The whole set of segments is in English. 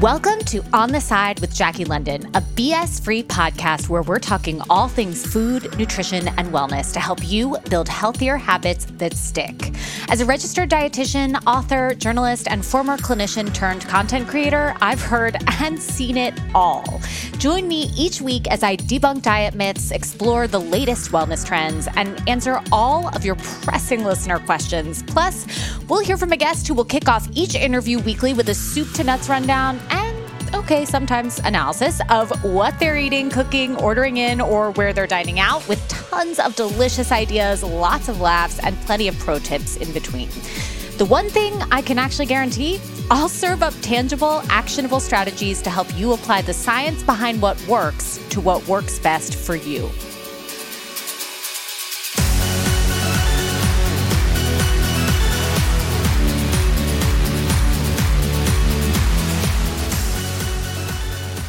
Welcome to On the Side with Jaclyn London, a BS-free podcast where we're talking all things food, nutrition, and wellness to help you build healthier habits that stick. As a registered dietitian, author, journalist, and former clinician turned content creator, I've heard and seen it all. Join me each week as I debunk diet myths, explore the latest wellness trends, and answer all of your pressing listener questions. Plus, we'll hear from a guest who will kick off each interview weekly with a soup to nuts rundown and, okay, sometimes analysis of what they're eating, cooking, ordering in, or where they're dining out, with tons of delicious ideas, lots of laughs, and plenty of pro tips in between. The one thing I can actually guarantee, I'll serve up tangible, actionable strategies to help you apply the science behind what works to what works best for you.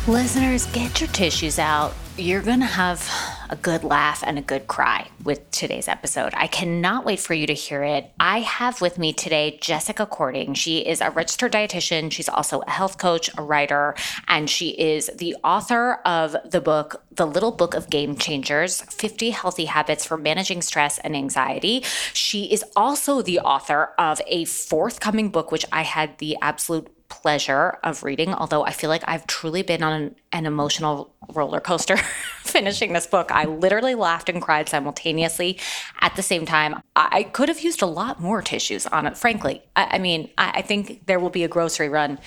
Listeners, get your tissues out. You're going to have a good laugh and a good cry with today's episode. I cannot wait for you to hear it. I have with me today Jessica Cording. She is a registered dietitian. She's also a health coach, a writer, and she is the author of the book, The Little Book of Game Changers, 50 Healthy Habits for Managing Stress and Anxiety. She is also the author of a forthcoming book, which I had the absolute pleasure of reading, although I feel like I've truly been on an emotional roller coaster finishing this book. I literally laughed and cried simultaneously at the same time. I could have used a lot more tissues on it, frankly. I mean, I think there will be a grocery run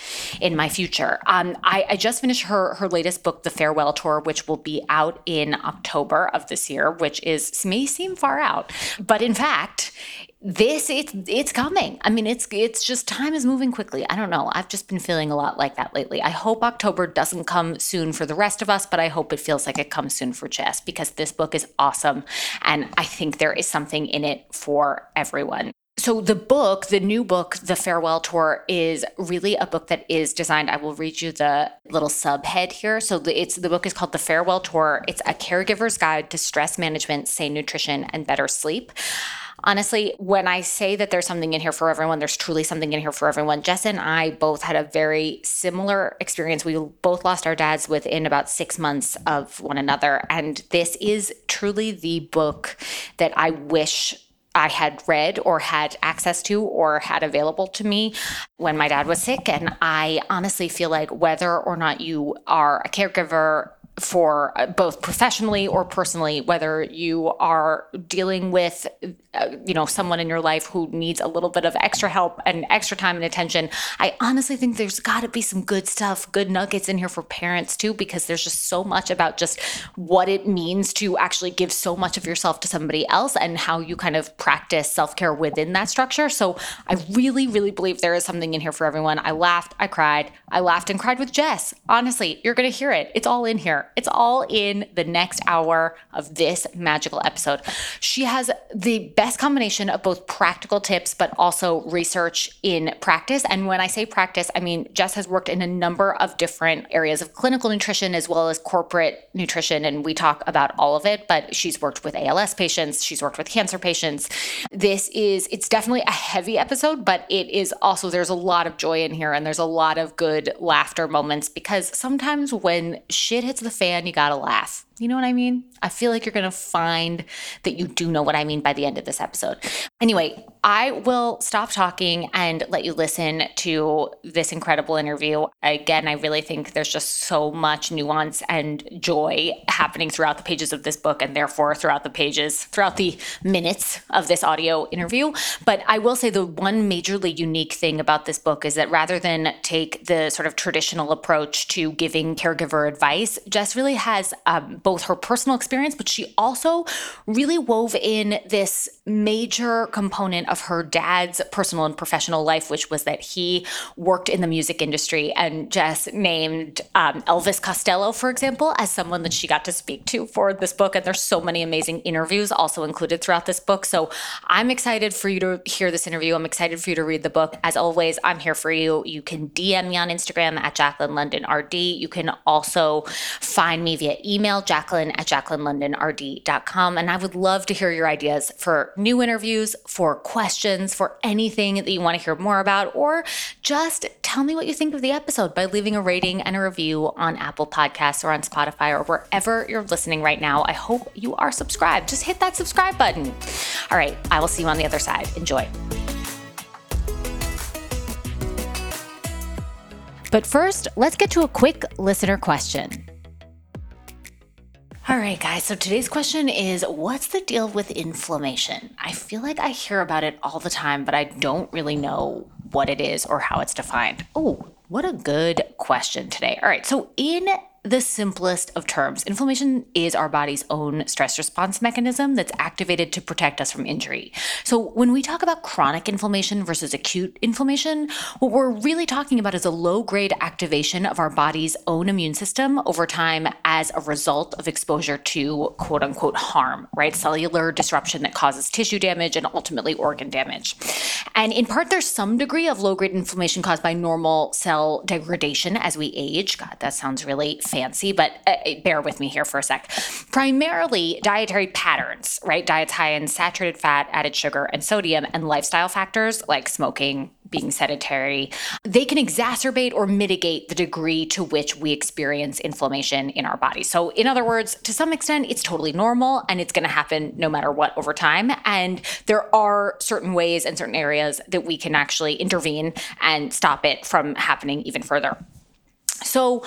in my future. I just finished her latest book, The Farewell Tour, which will be out in October of this year, which is may seem far out, but in fact, it's coming. I mean, it's just time is moving quickly. I don't know. I've just been feeling a lot like that lately. I hope October doesn't come soon for the rest of us, but I hope it feels like it comes soon for Jess, because this book is awesome. And I think there is something in it for everyone. So the book, the new book, The Farewell Tour, is really a book that is designed. I will read you the little subhead here. So the book is called The Farewell Tour. It's a caregiver's guide to stress management, sane nutrition, and better sleep. Honestly, when I say that there's something in here for everyone, there's truly something in here for everyone. Jess and I both had a very similar experience. We both lost our dads within about 6 months of one another. And this is truly the book that I wish I had read or had access to or had available to me when my dad was sick. And I honestly feel like whether or not you are a caregiver for both professionally or personally, whether you are dealing with, someone in your life who needs a little bit of extra help and extra time and attention, I honestly think there's got to be some good stuff, good nuggets in here for parents too, because there's just so much about just what it means to actually give so much of yourself to somebody else and how you kind of practice self-care within that structure. So I really, really believe there is something in here for everyone. I laughed and cried with Jess. Honestly, you're going to hear it. It's all in here. It's all in the next hour of this magical episode. She has the best combination of both practical tips, but also research in practice. And when I say practice, I mean, Jess has worked in a number of different areas of clinical nutrition as well as corporate nutrition. And we talk about all of it, but she's worked with ALS patients. She's worked with cancer patients. It's definitely a heavy episode, but it is also, there's a lot of joy in here and there's a lot of good laughter moments, because sometimes when shit hits the fan, you gotta laugh. You know what I mean? I feel like you're going to find that you do know what I mean by the end of this episode. Anyway, I will stop talking and let you listen to this incredible interview. Again, I really think there's just so much nuance and joy happening throughout the pages of this book, and therefore throughout the minutes of this audio interview. But I will say the one majorly unique thing about this book is that rather than take the sort of traditional approach to giving caregiver advice, Jess really has both her personal experience, but she also really wove in this major component of her dad's personal and professional life, which was that he worked in the music industry. And Jess named Elvis Costello, for example, as someone that she got to speak to for this book. And there's so many amazing interviews also included throughout this book. So I'm excited for you to hear this interview. I'm excited for you to read the book. As always, I'm here for you. You can DM me on Instagram at JaclynLondonRD. You can also find me via email, Jaclyn@JaclynLondonRD.com. And I would love to hear your ideas for new interviews, for questions, questions, for anything that you want to hear more about, or just tell me what you think of the episode by leaving a rating and a review on Apple Podcasts or on Spotify or wherever you're listening right now. I hope you are subscribed. Just hit that subscribe button. All right, I will see you on the other side. Enjoy. But first, let's get to a quick listener question. All right, guys, so today's question is, what's the deal with inflammation? I feel like I hear about it all the time, but I don't really know what it is or how it's defined. Oh, what a good question today. All right, so in the simplest of terms, inflammation is our body's own stress response mechanism that's activated to protect us from injury. So when we talk about chronic inflammation versus acute inflammation, what we're really talking about is a low-grade activation of our body's own immune system over time as a result of exposure to quote-unquote harm, right? Cellular disruption that causes tissue damage and ultimately organ damage. And in part, there's some degree of low-grade inflammation caused by normal cell degradation as we age. God, that sounds really fancy, but bear with me here for a sec. Primarily dietary patterns, right? Diets high in saturated fat, added sugar, and sodium, and lifestyle factors like smoking, being sedentary, they can exacerbate or mitigate the degree to which we experience inflammation in our body. So in other words, to some extent, it's totally normal and it's going to happen no matter what over time. And there are certain ways and certain areas that we can actually intervene and stop it from happening even further. So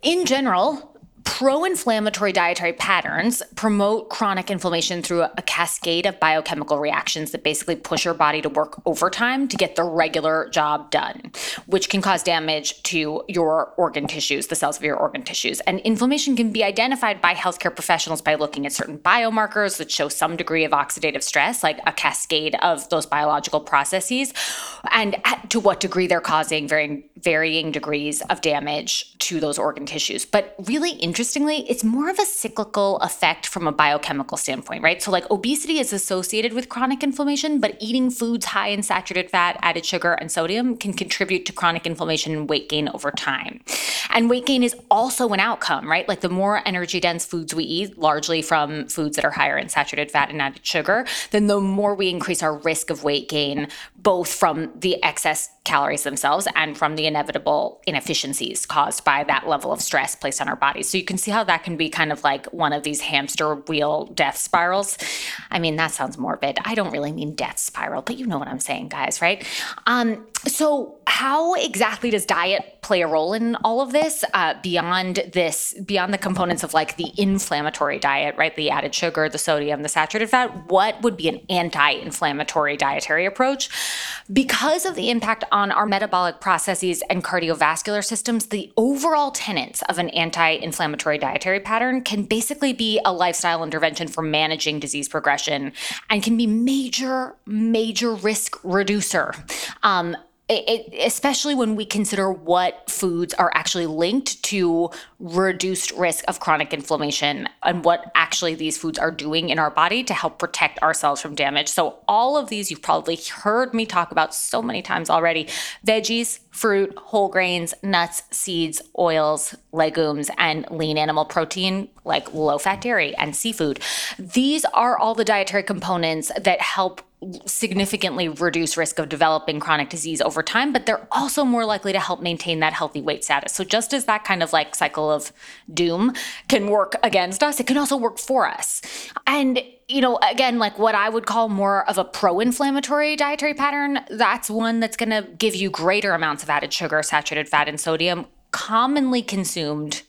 in general, pro-inflammatory dietary patterns promote chronic inflammation through a cascade of biochemical reactions that basically push your body to work overtime to get the regular job done, which can cause damage to your organ tissues, the cells of your organ tissues. And inflammation can be identified by healthcare professionals by looking at certain biomarkers that show some degree of oxidative stress, like a cascade of those biological processes, and to what degree they're causing varying degrees of damage to those organ tissues. But really interestingly, it's more of a cyclical effect from a biochemical standpoint, right? So like obesity is associated with chronic inflammation, but eating foods high in saturated fat, added sugar, and sodium can contribute to chronic inflammation and weight gain over time. And weight gain is also an outcome, right? Like the more energy-dense foods we eat, largely from foods that are higher in saturated fat and added sugar, then the more we increase our risk of weight gain, both from the excess calories themselves and from the inevitable inefficiencies caused by that level of stress placed on our bodies. So you can see how that can be kind of like one of these hamster wheel death spirals. I mean, that sounds morbid. I don't really mean death spiral, but you know what I'm saying, guys, right? So how exactly does diet play a role in all of this beyond the components of like the inflammatory diet, right? The added sugar, the sodium, the saturated fat, what would be an anti-inflammatory dietary approach? Because of the impact on our metabolic processes and cardiovascular systems, the overall tenets of an anti-inflammatory dietary pattern can basically be a lifestyle intervention for managing disease progression and can be major, major risk reducer. Especially when we consider what foods are actually linked to reduced risk of chronic inflammation and what actually these foods are doing in our body to help protect ourselves from damage. So all of these you've probably heard me talk about so many times already. Veggies, fruit, whole grains, nuts, seeds, oils, legumes, and lean animal protein like low-fat dairy and seafood. These are all the dietary components that help significantly reduce risk of developing chronic disease over time, but they're also more likely to help maintain that healthy weight status. So just as that kind of like cycle of doom can work against us, it can also work for us. And you know, again, like what I would call more of a pro-inflammatory dietary pattern, that's one that's going to give you greater amounts of added sugar, saturated fat, and sodium commonly consumed,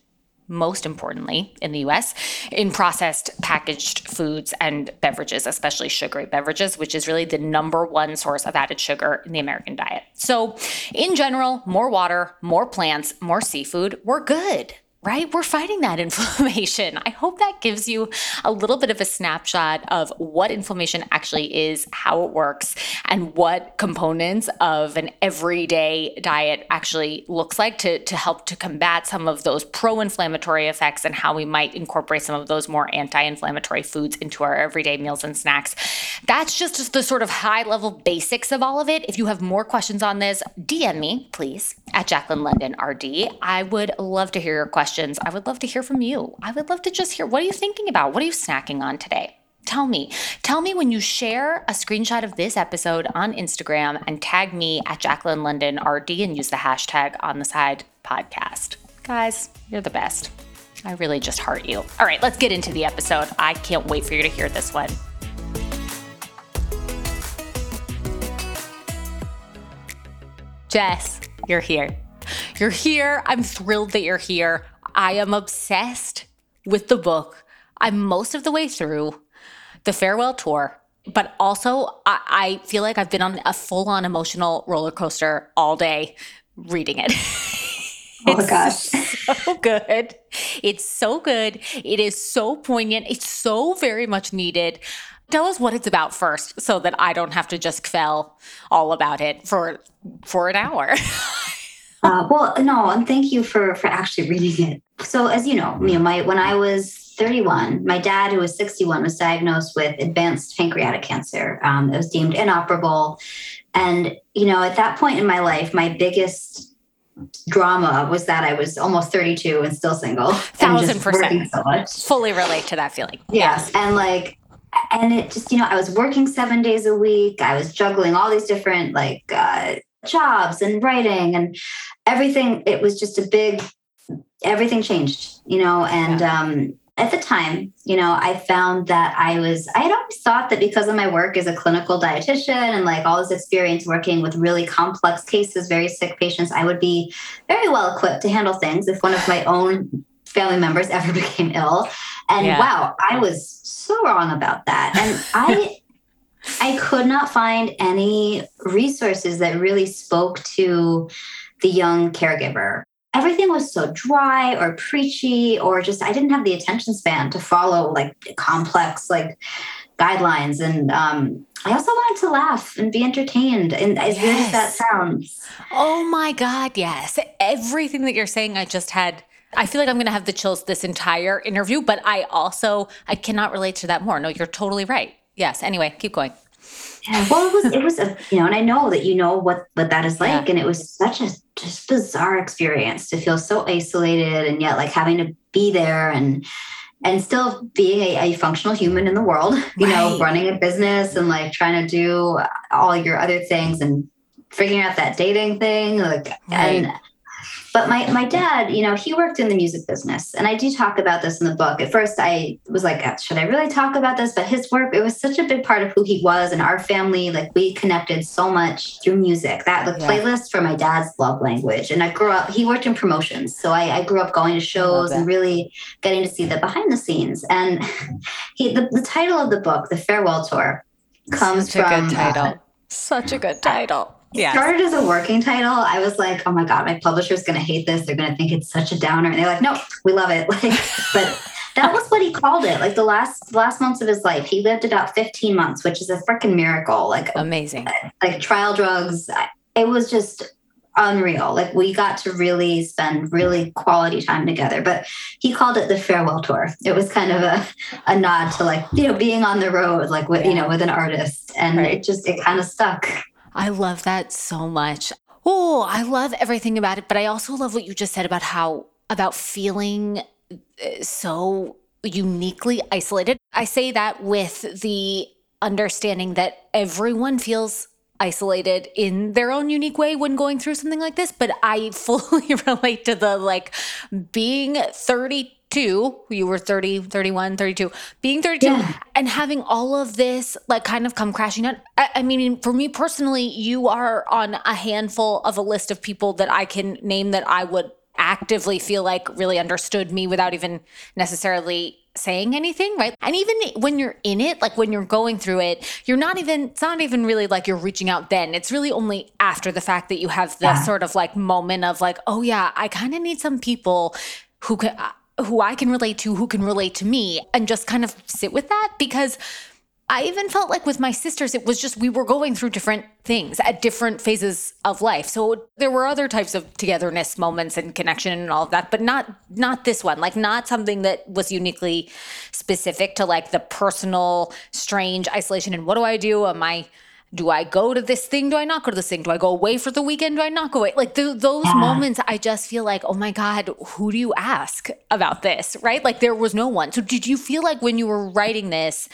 most importantly in the US, in processed packaged foods and beverages, especially sugary beverages, which is really the number one source of added sugar in the American diet. So in general, more water, more plants, more seafood, we're good, right? We're fighting that inflammation. I hope that gives you a little bit of a snapshot of what inflammation actually is, how it works, and what components of an everyday diet actually looks like to help to combat some of those pro-inflammatory effects and how we might incorporate some of those more anti-inflammatory foods into our everyday meals and snacks. That's just the sort of high-level basics of all of it. If you have more questions on this, DM me, please, at Jaclyn London RD. I would love to hear your questions. I would love to hear from you. I would love to just hear, what are you thinking about? What are you snacking on today? Tell me when you share a screenshot of this episode on Instagram and tag me at Jaclyn London RD and use the hashtag On the Side Podcast. Guys, you're the best. I really just heart you. All right, let's get into the episode. I can't wait for you to hear this one. Jess, you're here. You're here. I'm thrilled that you're here. I am obsessed with the book. I'm most of the way through The Farewell Tour, but also I feel like I've been on a full-on emotional roller coaster all day reading it. Oh my gosh. So good. It's so good. It is so poignant. It's so very much needed. Tell us what it's about first so that I don't have to just fell all about it for an hour. And thank you for actually reading it. So as you know, when I was 31, my dad, who was 61, was diagnosed with advanced pancreatic cancer. It was deemed inoperable. And, at that point in my life, my biggest drama was that I was almost 32 and still single. 1,000%. So much. Fully relate to that feeling. Yes. Yeah. And it just, I was working 7 days a week. I was juggling all these different jobs and writing and everything. It was just everything changed, and, yeah. At the time, I found that I had always thought that because of my work as a clinical dietitian and all this experience working with really complex cases, very sick patients, I would be very well equipped to handle things if one of my own family members ever became ill. And yeah. Wow, I was so wrong about that. And I could not find any resources that really spoke to the young caregiver. Everything was so dry or preachy, or just I didn't have the attention span to follow complex guidelines. And I also wanted to laugh and be entertained. And as weird as that sounds, oh my God, yes! Everything that you're saying, I feel like I'm going to have the chills this entire interview. But I cannot relate to that more. No, you're totally right. Yes. Anyway, keep going. Yeah, well, it was and I know that what that is like. Yeah. And it was such a just bizarre experience to feel so isolated and yet having to be there and still being a functional human in the world, running a business and trying to do all your other things and figuring out that dating thing. But my dad, he worked in the music business, and I do talk about this in the book. At first I was should I really talk about this? But his work, it was such a big part of who he was and our family. We connected so much through music. Playlists for my dad's love language. And I grew up, he worked in promotions. So I grew up going to shows and really getting to see the behind the scenes. And the title of the book, The Farewell Tour, comes from... Such a good title. Yes. It started as a working title. I was oh my God, my publisher's going to hate this. They're going to think it's such a downer. And they're no, we love it. But that was what he called it. The last months of his life, he lived about 15 months, which is a freaking miracle. Amazing. Trial drugs. It was just unreal. We got to really spend really quality time together, but he called it the farewell tour. It was kind of a nod to being on the road, with an artist. And it kind of stuck. I love that so much. Oh, I love everything about it. But I also love what you just said about feeling so uniquely isolated. I say that with the understanding that everyone feels isolated in their own unique way when going through something like this. But I fully relate to the being 32, you were 30, 31, 32, being 32 and having all of this kind of come crashing down. I mean, for me personally, you are on a handful of a list of people that I can name that I would actively feel really understood me without even necessarily saying anything, right? And even when you're in it, when you're going through it, it's not even really you're reaching out then. It's really only after the fact that you have the sort of moment of oh yeah, I kind of need some people who I can relate to, who can relate to me, and just kind of sit with that. Because I even felt with my sisters, it was just, we were going through different things at different phases of life. So there were other types of togetherness moments and connection and all of that, but not this one, not something that was uniquely specific to the personal, strange isolation. And what do I do? Do I go to this thing? Do I not go to this thing? Do I go away for the weekend? Do I not go away? Those moments, I just feel oh my God, who do you ask about this, right? There was no one. So did you feel when you were writing this,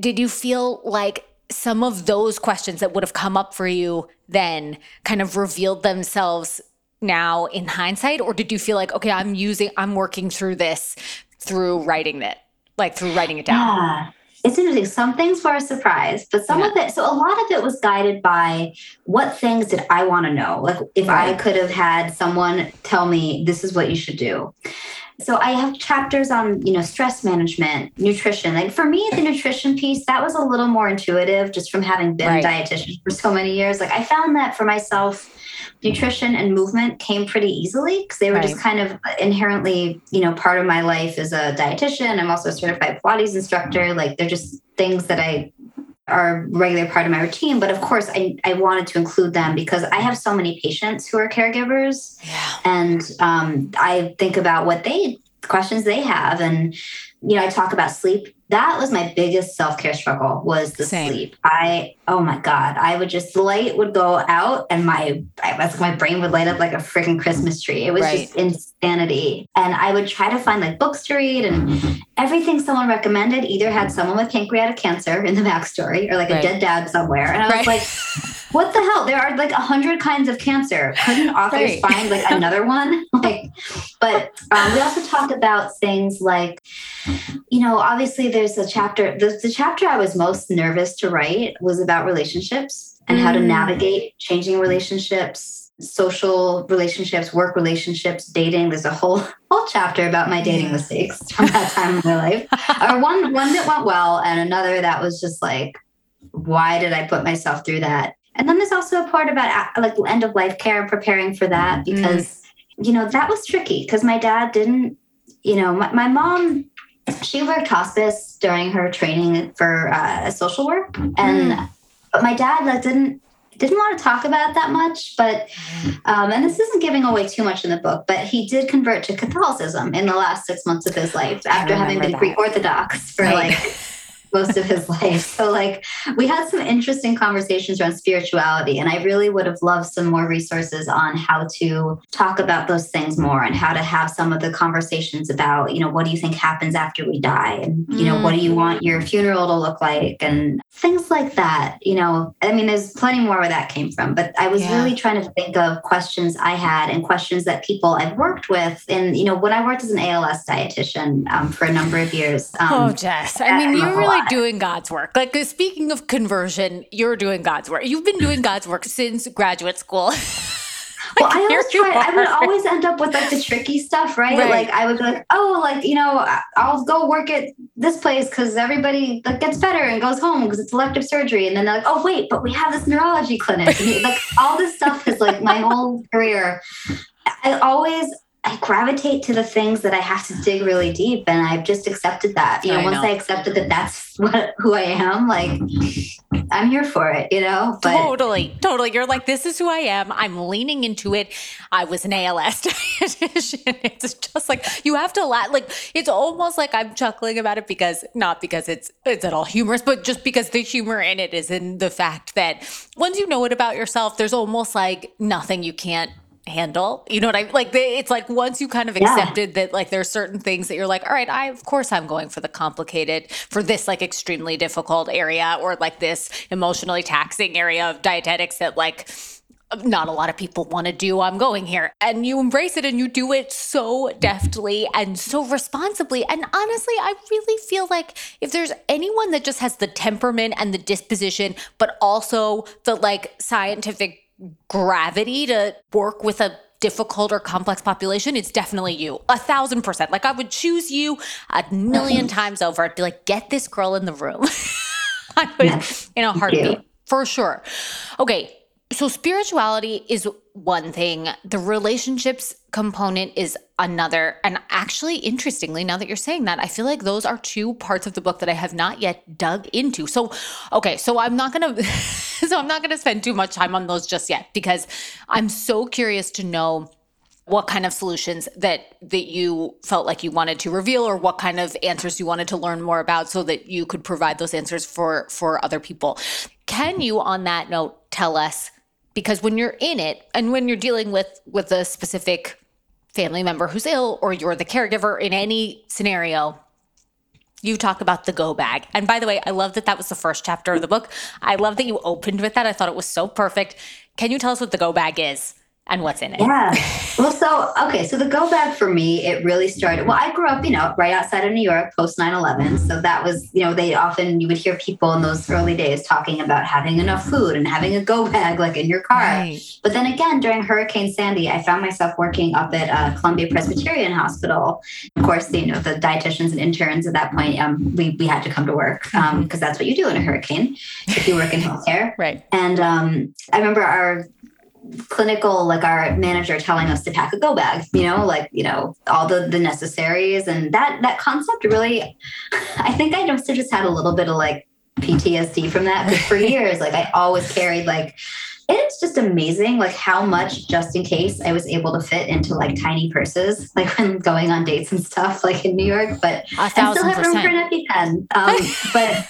did you feel like some of those questions that would have come up for you then kind of revealed themselves now in hindsight? Or did you feel like, okay, I'm working through this through writing it, like through writing it down? Yeah. It's interesting. Some things were a surprise, but some of it, so a lot of it was guided by what things did I want to know? Like if I could have had someone tell me, this is what you should do. So I have chapters on, stress management, nutrition. Like for me, the nutrition piece, that was a little more intuitive just from having been a dietitian for so many years. Like I found that for myself, nutrition and movement came pretty easily because they were just kind of inherently, part of my life as a dietitian. I'm also a certified Pilates instructor. Like they're just things that are a regular part of my routine. But of course, I wanted to include them because I have so many patients who are caregivers. Yeah. And I think about questions they have. And, I talk about sleep. That was my biggest self-care struggle was the sleep. Oh my God, I would just, the light would go out and my brain would light up like a freaking Christmas tree. It was just insanity. And I would try to find like books to read, and everything someone recommended either had someone with pancreatic cancer in the backstory or like a dead dad somewhere. And I was like, what the hell? There are like 100 kinds of cancer. Couldn't authors find like another one? But we also talked about things like, obviously there's a chapter, the chapter I was most nervous to write was about relationships and how to navigate changing relationships, social relationships, work relationships, dating. There's a whole chapter about my dating mistakes from that time in my life. Or one that went well and another that was just like, why did I put myself through that? And then there's also a part about like end of life care and preparing for that because, that was tricky because my dad didn't, my mom, she worked hospice during her training for social work. And but my dad didn't want to talk about it that much, but, and this isn't giving away too much in the book, but he did convert to Catholicism in the last 6 months of his life after having been Greek Orthodox for most of his life. So we had some interesting conversations around spirituality, and I really would have loved some more resources on how to talk about those things more and how to have some of the conversations about, what do you think happens after we die? And, what do you want your funeral to look like? And things like that, there's plenty more where that came from, but I was really trying to think of questions I had and questions that people I've worked with. And, when I worked as an ALS dietitian for a number of years. Jess, you're really doing God's work. Like speaking of conversion, you're doing God's work. You've been doing God's work since graduate school. Well, I would always end up with the tricky stuff, right? Like I would be like, I'll go work at this place because everybody gets better and goes home because it's elective surgery. And then they're like, oh wait, but we have this neurology clinic. And all this stuff is my whole career. I gravitate to the things that I have to dig really deep, and I've just accepted that. I accepted that that's who I am, I'm here for it, But totally. You're like, this is who I am. I'm leaning into it. I was an ALS dietitian. It's just you have to laugh. It's almost like I'm chuckling about it because not because it's at all humorous, but just because the humor in it is in the fact that once you know it about yourself, there's almost nothing you can't handle. You know what I mean? It's once you kind of accepted that there's certain things that you're like, all right, of course I'm going for the complicated, for this extremely difficult area or this emotionally taxing area of dietetics that not a lot of people want to do. I'm going here. And you embrace it and you do it so deftly and so responsibly. And honestly, I really feel like if there's anyone that just has the temperament and the disposition, but also the scientific gravity to work with a difficult or complex population, it's definitely you. 1,000%. I would choose you 1,000,000 times over. I'd be like, get this girl in the room. I would, in a heartbeat, for sure. Okay. So spirituality is one thing. The relationships component is another. And actually, interestingly, now that you're saying that, I feel like those are two parts of the book that I have not yet dug into. So I'm not going to spend too much time on those just yet, because I'm so curious to know what kind of solutions that you felt like you wanted to reveal, or what kind of answers you wanted to learn more about so that you could provide those answers for other people. Can you, on that note, tell us, because when you're in it and when you're dealing with a specific family member who's ill, or you're the caregiver in any scenario, You talk about the go bag. And by the way, I love that that was the first chapter of the book. I love that you opened with that. I thought it was so perfect. Can you tell us what the go bag is and what's in it? Yeah. Well, so the go bag for me, it really started. Well, I grew up, right outside of New York, post 9/11. So that was, you would hear people in those early days talking about having enough food and having a go bag like in your car. Right. But then again, during Hurricane Sandy, I found myself working up at Columbia Presbyterian Hospital. Of course, the dietitians and interns at that point, we had to come to work because that's what you do in a hurricane if you work in healthcare. Right. And I remember our clinical, our manager telling us to pack a go bag, all the necessaries. And that concept really, I think I must have just had a little bit of PTSD from that. But for years, I always carried it's just amazing, how much just in case I was able to fit into tiny purses, when going on dates and stuff, in New York, but I still have room for an EpiPen. But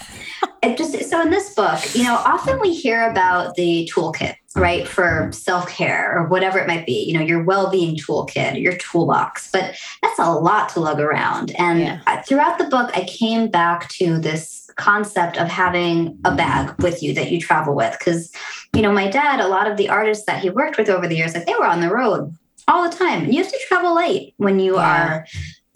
it just, so in this book, often we hear about the toolkit, right? For self-care or whatever it might be, your well-being toolkit, your toolbox, but that's a lot to lug around. And throughout the book, I came back to this concept of having a bag with you that you travel with. Because, my dad, a lot of the artists that he worked with over the years, they were on the road all the time. And you have to travel light when you are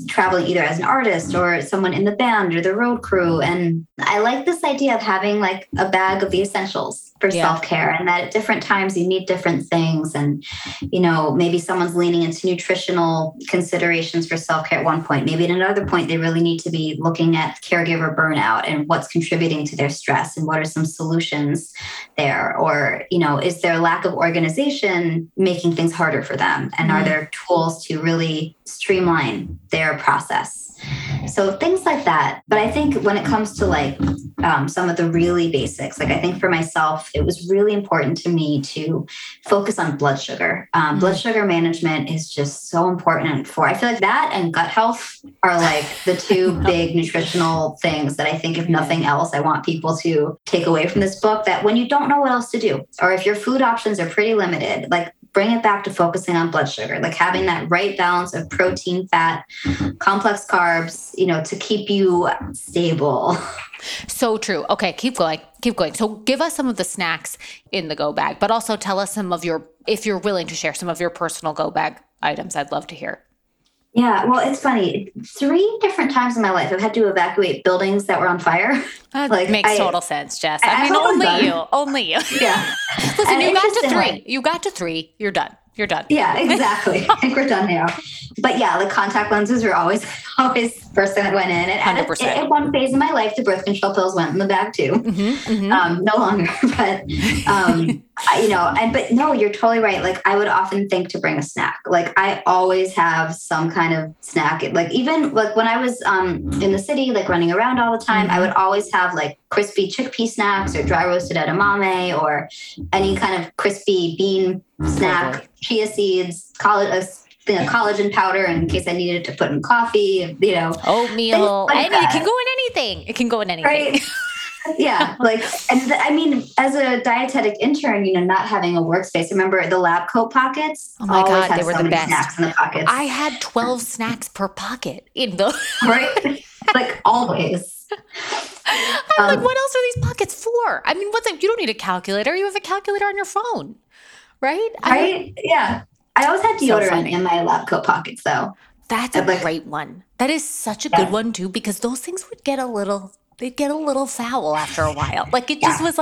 traveling either as an artist or someone in the band or the road crew. And I like this idea of having a bag of the essentials for self-care, and that at different times you need different things. And, maybe someone's leaning into nutritional considerations for self-care at one point. Maybe at another point, they really need to be looking at caregiver burnout and what's contributing to their stress and what are some solutions there. Or, is there a lack of organization making things harder for them? And are there tools to really streamline their process? So things like that. But I think when it comes to some of the really basics, I think for myself, it was really important to me to focus on blood sugar. Blood sugar management is just so important for, I feel like that and gut health are the two big nutritional things that I think if nothing else, I want people to take away from this book, that when you don't know what else to do, or if your food options are pretty limited, bring it back to focusing on blood sugar, having that right balance of protein, fat, complex carbs, to keep you stable. So true. Okay. Keep going. So give us some of the snacks in the go bag, but also tell us some of your, if you're willing to share some of your personal go bag items, I'd love to hear. Yeah. Well, it's funny. 3 different times in my life, I've had to evacuate buildings that were on fire. That makes total sense, Jess. Only you. Yeah. Listen, you got to 3. You got to 3. You're done. Yeah, exactly. I think we're done now. But yeah, contact lenses were always first thing that went in. And 100%. At one phase in my life, the birth control pills went in the bag too. Mm-hmm. No longer, but, you're totally right. I would often think to bring a snack. I always have some kind of snack. Even when I was in the city, running around all the time, I would always have crispy chickpea snacks or dry roasted edamame or any kind of crispy bean snack, chia seeds, collagen powder in case I needed to put in coffee, oatmeal. It can go in anything. Right? Yeah. As a dietetic intern, not having a workspace, remember the lab coat pockets? Oh my God, they were the best. Snacks in the pockets. I had 12 snacks per pocket in those. Right? Always. I'm what else are these pockets for? I mean, you don't need a calculator. You have a calculator on your phone, right? Yeah. I always had deodorant in my lab coat pockets, though. That's a great one. That is such a good one, too, because those things would get a little foul after a while. It just was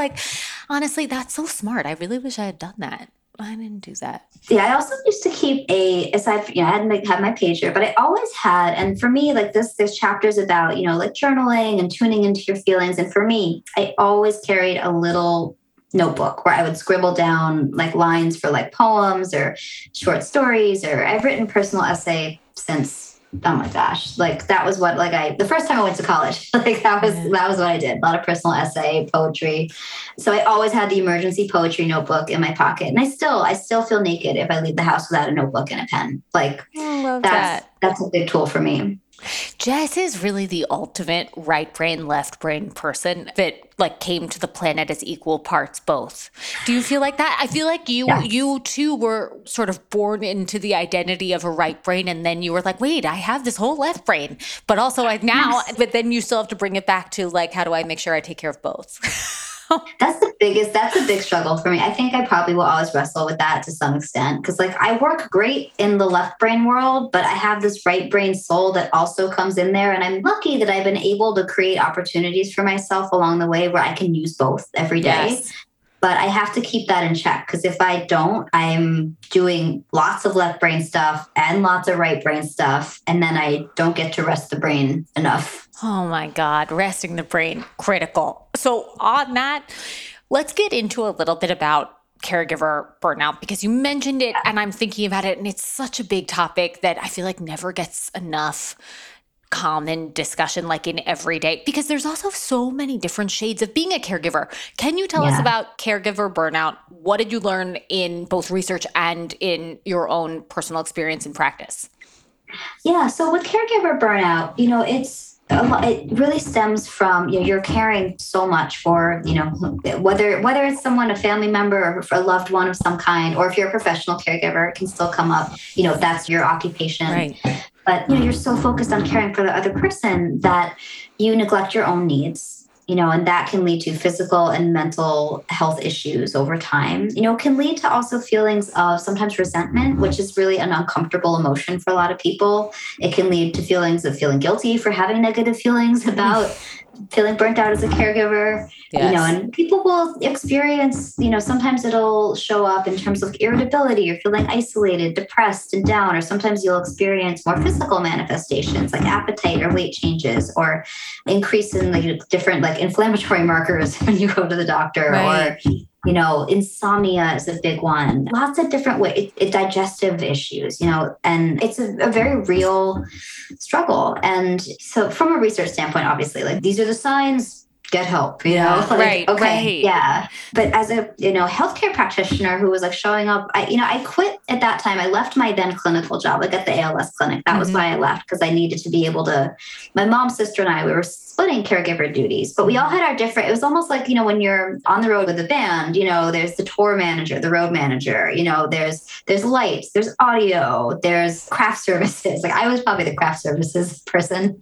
honestly, that's so smart. I really wish I had done that. I didn't do that. Yeah, I also used to keep I hadn't had my pager, but I always had, and for me, there's chapters about, journaling and tuning into your feelings. And for me, I always carried a little notebook where I would scribble down lines for poems or short stories, or I've written personal essay since, oh my gosh, that was what the first time I went to college, that was what I did. A lot of personal essay, poetry. So I always had the emergency poetry notebook in my pocket. And I still feel naked if I leave the house without a notebook and a pen. I love that. that's a big tool for me. Jess is really the ultimate right brain, left brain person that like came to the planet as equal parts both. Do you feel like that? I feel like you too were sort of born into the identity of a right brain, and then you were like, wait, I have this whole left brain, but also like now, but then you still have to bring it back to like, how do I make sure I take care of both? That's the big struggle for me. I think I probably will always wrestle with that to some extent because like I work great in the left brain world, but I have this right brain soul that also comes in there. And I'm lucky that I've been able to create opportunities for myself along the way where I can use both every day. Yes. But I have to keep that in check because if I don't, I'm doing lots of left brain stuff and lots of right brain stuff. And then I don't get to rest the brain enough. Oh my God, resting the brain, critical. So on that, let's get into a little bit about caregiver burnout, because you mentioned it and I'm thinking about it and it's such a big topic that I feel like never gets enough common discussion like in everyday, because there's also so many different shades of being a caregiver. Can you tell us about caregiver burnout? What did you learn in both research and in your own personal experience and practice? Yeah. So with caregiver burnout, you know, it really stems from, you know, you're caring so much for, you know, whether it's someone, a family member or a loved one of some kind, or if you're a professional caregiver, it can still come up, you know, if that's your occupation. Right. But, you know, you're so focused on caring for the other person that you neglect your own needs, you know, and that can lead to physical and mental health issues over time. You know, it can lead to also feelings of sometimes resentment, which is really an uncomfortable emotion for a lot of people. It can lead to feelings of feeling guilty for having negative feelings about feeling burnt out as a caregiver, yes. You know, and people will experience, you know, sometimes it'll show up in terms of irritability or feeling isolated, depressed and down, or sometimes you'll experience more physical manifestations like appetite or weight changes or increase in like different like inflammatory markers when you go to the doctor, right. Or, you know, insomnia is a big one, lots of different ways, digestive issues, you know, and it's a very real struggle. And so from a research standpoint, obviously, like these are the signs, get help, you know, like, right. Okay. Right. Yeah. But as a, you know, healthcare practitioner who was like showing up, I quit at that time. I left my then clinical job, like at the ALS clinic. That was why I left, because I needed to be able to, my mom, sister, and I, we were splitting caregiver duties, but we all had our different, it was almost like, you know, when you're on the road with a band, you know, there's the tour manager, the road manager, you know, there's lights, there's audio, there's craft services. Like I was probably the craft services person,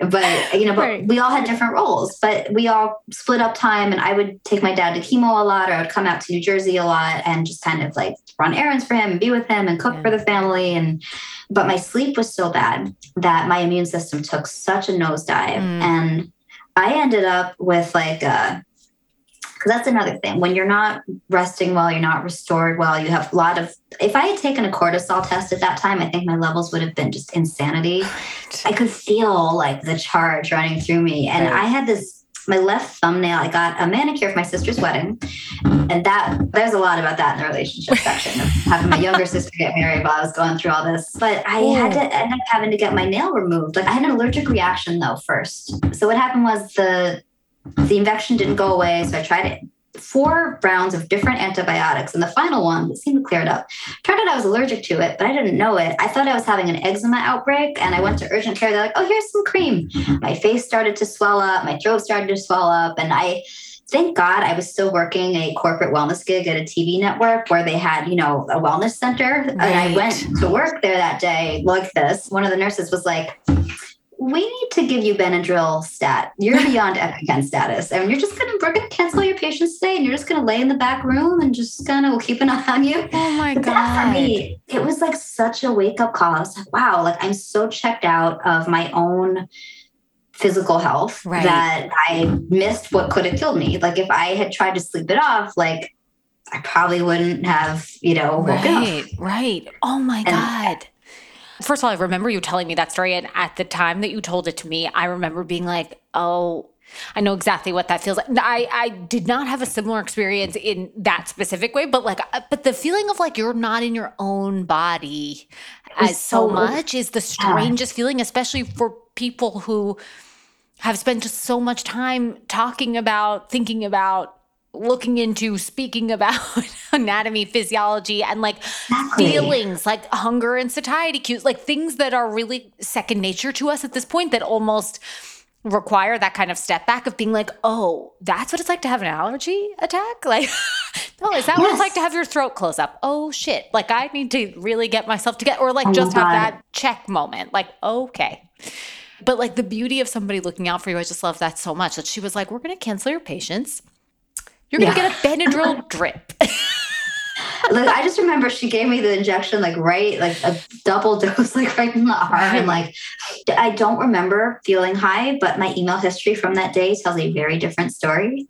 but you know, but we all had different roles, but we all split up time, and I would take my dad to chemo a lot, or I would come out to New Jersey a lot and just kind of like run errands for him and be with him and cook for the family. But my sleep was so bad that my immune system took such a nosedive. And I ended up with like because that's another thing. When you're not resting well, you're not restored well, you have a lot of, if I had taken a cortisol test at that time, I think my levels would have been just insanity. I could feel like the charge running through me. And I had my left thumbnail, I got a manicure for my sister's wedding. And that, there's a lot about that in the relationship section of having my younger sister get married while I was going through all this. But I had to end up having to get my nail removed. Like I had an allergic reaction though first. So what happened was the infection didn't go away. So I tried 4 rounds of different antibiotics. And the final one, it seemed to clear it up. Turned out I was allergic to it, but I didn't know it. I thought I was having an eczema outbreak, and I went to urgent care. They're like, oh, here's some cream. My face started to swell up. My throat started to swell up. And thank God I was still working a corporate wellness gig at a TV network where they had, you know, a wellness center. Right. And I went to work there that day like this. One of the nurses was like, we need to give you Benadryl stat. You're beyond EpiPen status. And you're just we're going to cancel your patients today, and you're just going to lay in the back room and just kind of, we'll keep an eye on you. Oh my God. That for me, it was like such a wake up call. I was like, wow, like I'm so checked out of my own physical health that I missed what could have killed me. Like if I had tried to sleep it off, like I probably wouldn't have, you know, woken up. Right. Oh my God. First of all, I remember you telling me that story. And at the time that you told it to me, I remember being like, oh, I know exactly what that feels like. I did not have a similar experience in that specific way, but the feeling of like, you're not in your own body as so much is the strangest feeling, especially for people who have spent just so much time talking about, thinking about looking into speaking about anatomy, physiology, and like feelings like hunger and satiety cues, like things that are really second nature to us at this point that almost require that kind of step back of being like, oh, that's what it's like to have an allergy attack? Like, oh, is that what it's like to have your throat close up? Oh, shit. Like, I need to really get myself together, or like just have that check moment. Like, okay. But like the beauty of somebody looking out for you, I just love that so much. That she was like, we're going to cancel your patients. You're going to get a Benadryl drip. Look, I just remember she gave me the injection, like, right, like a double dose, like right in the arm. And like, I don't remember feeling high, but my email history from that day tells a very different story.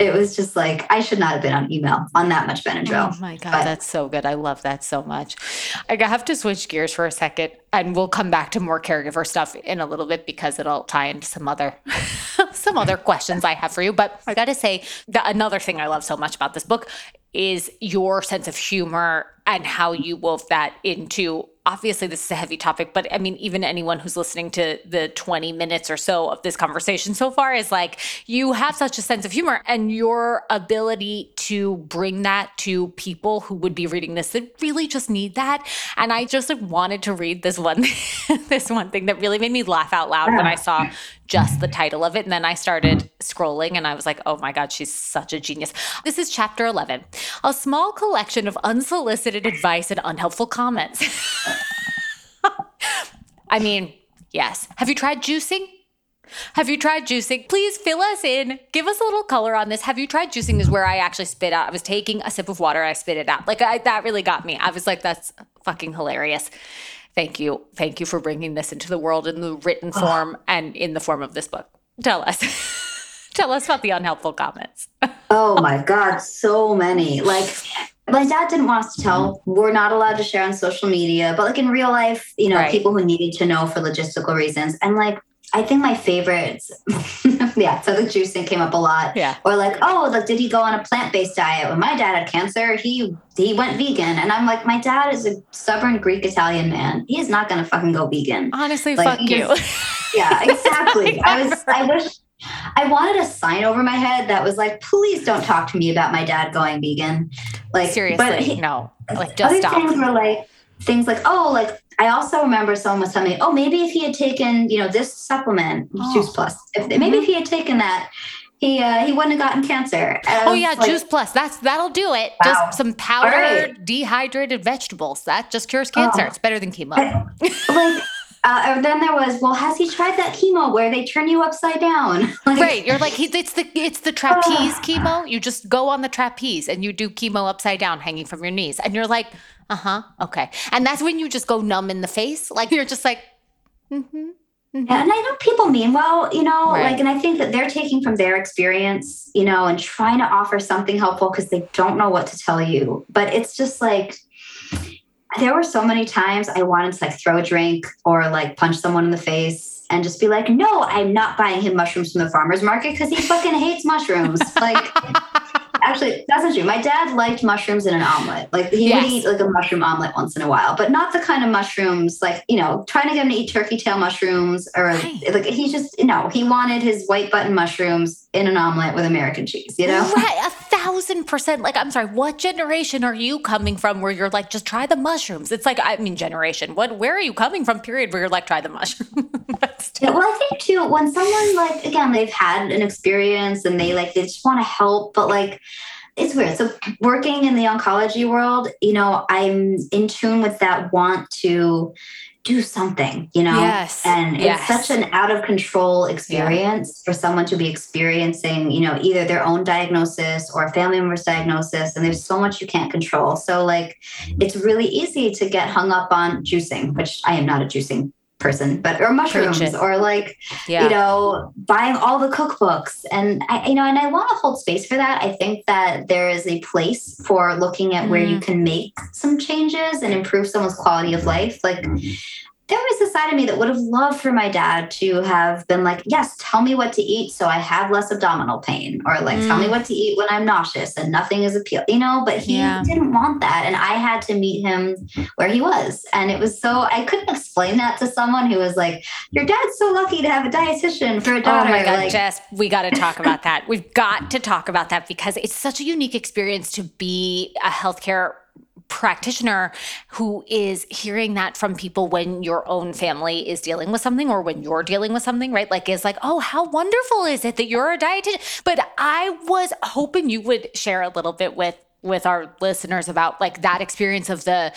It was just like, I should not have been on email on that much Benadryl. Oh my God, but that's so good. I love that so much. I have to switch gears for a second, and we'll come back to more caregiver stuff in a little bit because it'll tie into some other some other questions I have for you. But I got to say that another thing I love so much about this book is your sense of humor and how you wove that into, obviously this is a heavy topic, but I mean, even anyone who's listening to the 20 minutes or so of this conversation so far is like, you have such a sense of humor, and your ability to bring that to people who would be reading this that really just need that. And I just like wanted to read this one, this one thing that really made me laugh out loud when I saw just the title of it. And then I started scrolling and I was like, oh my God, she's such a genius. This is chapter 11, a small collection of unsolicited advice and unhelpful comments. I mean, yes. Have you tried juicing? Have you tried juicing? Please fill us in. Give us a little color on this. Have you tried juicing is where I actually spit out. I was taking a sip of water. I spit it out. Like that really got me. I was like, that's fucking hilarious. Thank you. Thank you for bringing this into the world in the written form and in the form of this book. Tell us. Tell us about the unhelpful comments. Oh my God. So many. Like, my dad didn't want us to tell. We're not allowed to share on social media, but like in real life, you know, people who needed to know for logistical reasons. And like, I think my favorites, so the juicing came up a lot. Yeah. Or like, oh, like, did he go on a plant-based diet? When my dad had cancer, he went vegan. And I'm like, my dad is a stubborn Greek-Italian man. He is not going to fucking go vegan. Honestly, like, fuck you. Yeah, exactly. I wanted a sign over my head that was like, please don't talk to me about my dad going vegan. Like, seriously, but no. Like, just stop. Things were like, things like, oh, like, I also remember someone was telling me, oh, maybe if he had taken, you know, this supplement, Juice Plus, if he had taken that, he wouldn't have gotten cancer. Oh yeah, like, Juice Plus, that'll do it. Wow. Just some powdered, dehydrated vegetables. That just cures cancer. It's better than chemo. Then there was, well, has he tried that chemo where they turn you upside down? Like, right. You're like, it's the trapeze chemo. You just go on the trapeze and you do chemo upside down hanging from your knees. And you're like, okay. And that's when you just go numb in the face. Like, you're just like, Yeah, and I know people mean well, you know, like, and I think that they're taking from their experience, you know, and trying to offer something helpful because they don't know what to tell you. But it's just like, there were so many times I wanted to like throw a drink or like punch someone in the face and just be like, no, I'm not buying him mushrooms from the farmer's market because he fucking hates mushrooms. Like, actually, that's not true. My dad liked mushrooms in an omelet. Like, he would eat like a mushroom omelet once in a while, but not the kind of mushrooms like, you know, trying to get him to eat turkey tail mushrooms or like, he just, he wanted his white button mushrooms in an omelet with American cheese, you know? Right. 1,000%. Like, I'm sorry, what generation are you coming from where you're like, just try the mushrooms? It's like, I mean, generation. Where are you coming from, period, where you're like, try the mushrooms? Well, I think too, when someone like, again, they've had an experience and they like, they just want to help, but like, it's weird. So working in the oncology world, you know, I'm in tune with that want to do something, you know, and it's such an out of control experience for someone to be experiencing, you know, either their own diagnosis or a family member's diagnosis. And there's so much you can't control. So like, it's really easy to get hung up on juicing, which I am not a juicing person, but, or mushrooms or like, you know, buying all the cookbooks. And I, you know, and I want to hold space for that. I think that there is a place for looking at where you can make some changes and improve someone's quality of life. Like, there was is the side of me that would have loved for my dad to have been like, yes, tell me what to eat so I have less abdominal pain, or like, tell me what to eat when I'm nauseous and nothing is appealing, you know, but he didn't want that. And I had to meet him where he was. And it was so, I couldn't explain that to someone who was like, your dad's so lucky to have a dietitian for a daughter. Oh my God, like, Jess, we got to talk about that. We've got to talk about that because it's such a unique experience to be a healthcare practitioner who is hearing that from people when your own family is dealing with something or when you're dealing with something, right? Like, is like, oh, how wonderful is it that you're a dietitian? But I was hoping you would share a little bit with our listeners about like that experience of the,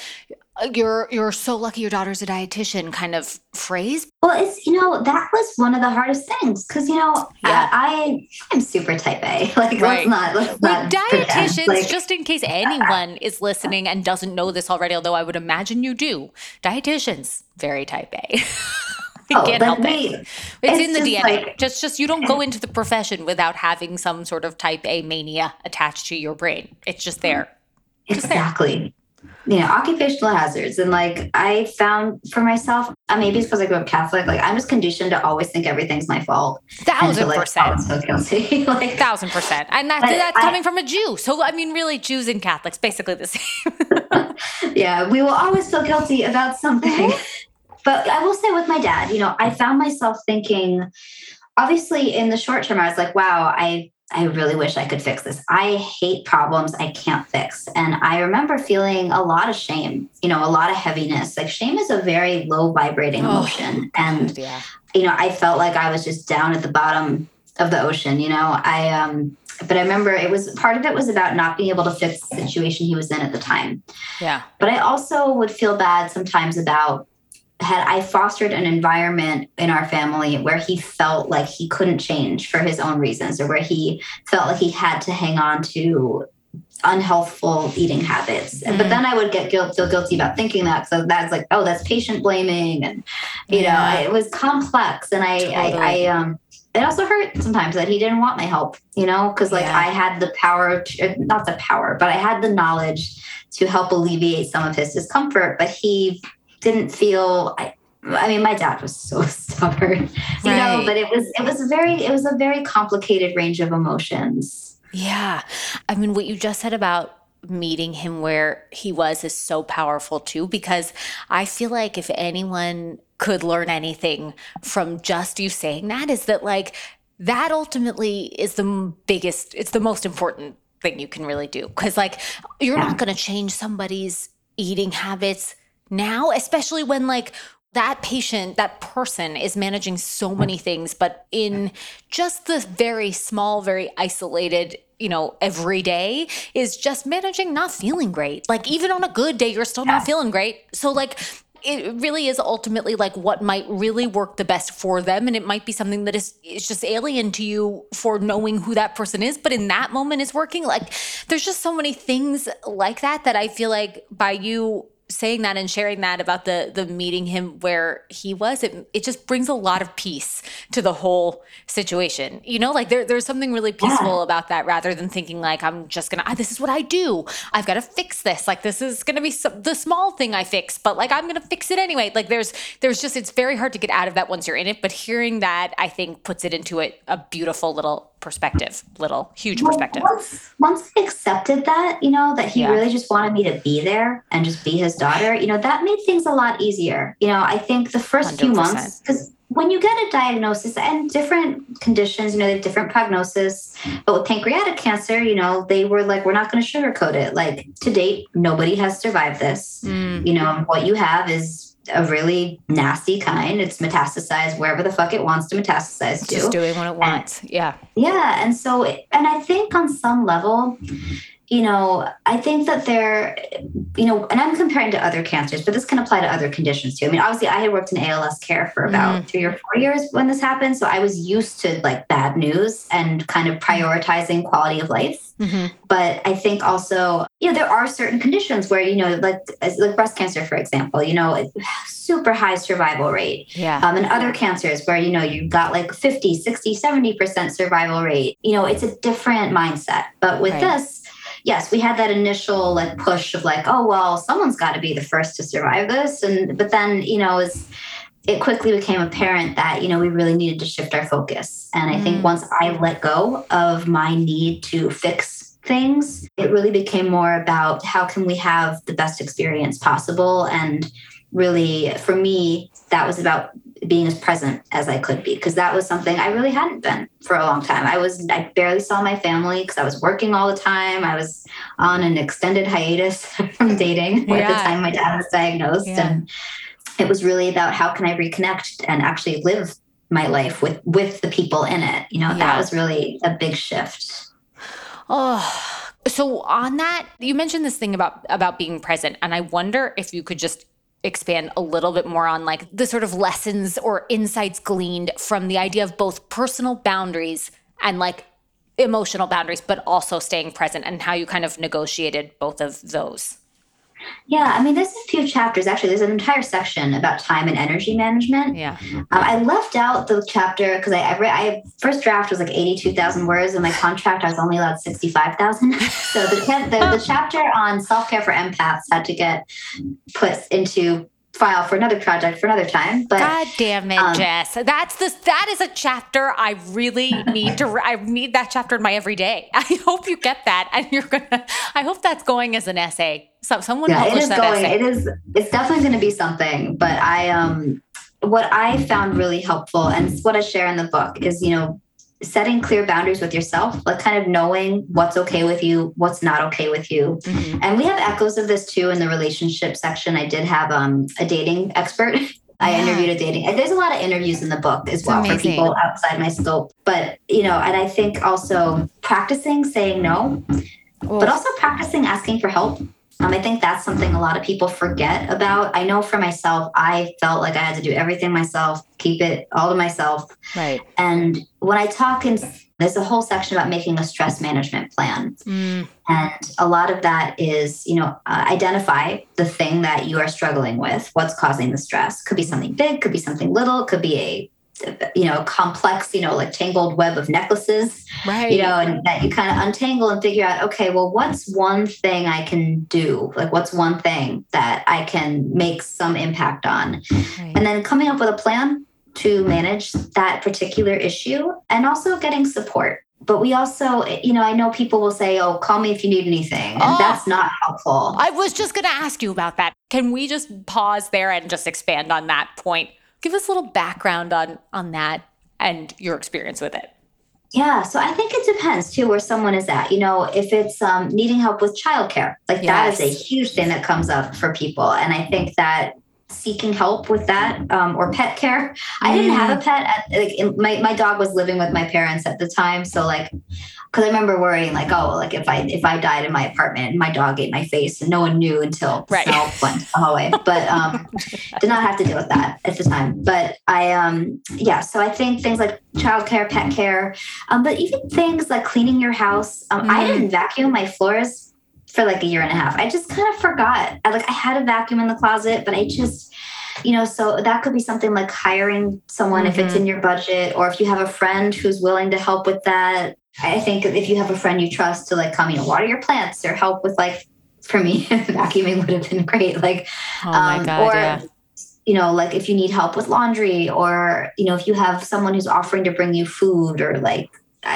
you're so lucky your daughter's a dietitian kind of phrase. Well, it's, you know, that was one of the hardest things because, you know, I'm super type A. Like, let's not dietitians, like, just in case anyone is listening and doesn't know this already, although I would imagine you do. Dietitians, very type A. Can't help it. It's in the DNA. Like, just you don't go into the profession without having some sort of type A mania attached to your brain. It's just there. Exactly. You know, occupational hazards. And like, I found for myself, maybe it's because I grew up Catholic, like I'm just conditioned to always think everything's my fault. 1,000%. So guilty. Like 1,000%. And that's coming from a Jew. So, I mean, really Jews and Catholics, basically the same. Yeah. We will always feel guilty about something. But I will say with my dad, you know, I found myself thinking, obviously in the short term, I was like, wow, I really wish I could fix this. I hate problems I can't fix. And I remember feeling a lot of shame, you know, a lot of heaviness. Like shame is a very low vibrating emotion. And, you know, I felt like I was just down at the bottom of the ocean, you know, but I remember it was, part of it was about not being able to fix the situation he was in at the time. Yeah. But I also would feel bad sometimes about, had I fostered an environment in our family where he felt like he couldn't change for his own reasons, or where he felt like he had to hang on to unhealthful eating habits. Mm-hmm. But then I would feel guilty about thinking that. So that's like, oh, that's patient blaming. And, you know, it was complex. And it also hurt sometimes that he didn't want my help, you know, because like I had the power, not the power, but I had the knowledge to help alleviate some of his discomfort, but he didn't feel, I mean, my dad was so stubborn, you know, but it was a very complicated range of emotions. Yeah. I mean, what you just said about meeting him where he was is so powerful too, because I feel like if anyone could learn anything from just you saying that, is that like, that ultimately is the biggest, it's the most important thing you can really do. 'Cause like, you're not going to change somebody's eating habits now, especially when like that person is managing so many things, but in just the very small, very isolated, you know, every day is just managing not feeling great. Like even on a good day, you're still not feeling great. So like, it really is ultimately like what might really work the best for them. And it might be something that is just alien to you for knowing who that person is, but in that moment is working. Like there's just so many things like that I feel like by you saying that and sharing that about the meeting him where he was, it just brings a lot of peace to the whole situation. You know, like there's something really peaceful about that rather than thinking like, I'm just going to, this is what I do. I've got to fix this. Like, this is going to be the small thing I fix, but like, I'm going to fix it anyway. Like there's just, it's very hard to get out of that once you're in it, but hearing that I think puts it into a beautiful little perspective, huge perspective. Once I accepted that, you know, that he really just wanted me to be there and just be his daughter, you know, that made things a lot easier. You know, I think the first 100%. Few months, because when you get a diagnosis and different conditions, you know, they have different prognosis, but with pancreatic cancer, you know, they were like, we're not going to sugarcoat it. Like to date, nobody has survived this. You know, what you have is a really nasty kind. It's metastasized wherever the fuck it wants to metastasize to. Just doing what it wants. Yeah. And so, and I think on some level, you know, I think that there, you know, and I'm comparing to other cancers, but this can apply to other conditions too. I mean, obviously I had worked in ALS care for about 3 or 4 years when this happened. So I was used to like bad news and kind of prioritizing quality of life. Mm-hmm. But I think also, you know, there are certain conditions where, you know, like breast cancer, for example, you know, super high survival rate. And other cancers where, you know, you've got like 50, 60, 70% survival rate. You know, it's a different mindset. But with this, yes, we had that initial like push of like, oh, well, someone's got to be the first to survive this. But then, you know, it quickly became apparent that, you know, we really needed to shift our focus. And I think once I let go of my need to fix things, it really became more about how can we have the best experience possible. And really, for me, that was about being as present as I could be, because that was something I really hadn't been for a long time. I barely saw my family because I was working all the time. I was on an extended hiatus from dating at the time my dad was diagnosed. Yeah. And it was really about how can I reconnect and actually live my life with the people in it. You know, that was really a big shift. Oh, so on that, you mentioned this thing about being present. And I wonder if you could just expand a little bit more on like the sort of lessons or insights gleaned from the idea of both personal boundaries and like emotional boundaries, but also staying present and how you kind of negotiated both of those. Yeah, I mean, there's a few chapters. Actually, there's an entire section about time and energy management. Yeah, I left out the chapter because I first draft was like 82,000 words, and my contract I was only allowed 65,000. So the chapter on self-care for empaths had to get put into file for another project for another time. But God damn it, Jess, that is a chapter I really need to. I need that chapter in my everyday. I hope you get that, and you're gonna. I hope that's going as an essay. So someone published that essay. It's definitely going to be something, but what I found really helpful and what I share in the book is, you know, setting clear boundaries with yourself, like kind of knowing what's okay with you, what's not okay with you. Mm-hmm. And we have echoes of this too in the relationship section. I did have a dating expert. I interviewed a dating. There's a lot of interviews in the book as well for people outside my scope. But, you know, and I think also practicing saying no, but also practicing asking for help. I think that's something a lot of people forget about. I know for myself, I felt like I had to do everything myself, keep it all to myself. Right. And when I talk, there's a whole section about making a stress management plan. Mm. And a lot of that is, you know, identify the thing that you are struggling with, what's causing the stress. Could be something big, could be something little, could be a complex, you know, like tangled web of necklaces, right? You know, and that you kind of untangle and figure out, okay, well, what's one thing I can do? Like, what's one thing that I can make some impact on? Right. And then coming up with a plan to manage that particular issue and also getting support. But we also, you know, I know people will say, oh, call me if you need anything. And that's not helpful. I was just going to ask you about that. Can we just pause there and just expand on that point? Give us a little background on that and your experience with it. Yeah. So I think it depends too, where someone is at, you know, if it's needing help with childcare, like that is a huge thing that comes up for people. And I think that seeking help with that or pet care. I didn't have a pet. My dog was living with my parents at the time. So like, because I remember worrying like, oh, like if I died in my apartment and my dog ate my face and no one knew until Sal went to the hallway, but did not have to deal with that at the time. But so I think things like childcare, pet care, but even things like cleaning your house. I didn't vacuum my floors for like a year and a half. I just kind of forgot. I had a vacuum in the closet, but I just, you know, so that could be something like hiring someone if it's in your budget, or if you have a friend who's willing to help with that. I think if you have a friend you trust to like come, you know, water your plants or help with like, for me, vacuuming would have been great. Like, you know, like if you need help with laundry, or, you know, if you have someone who's offering to bring you food, or like,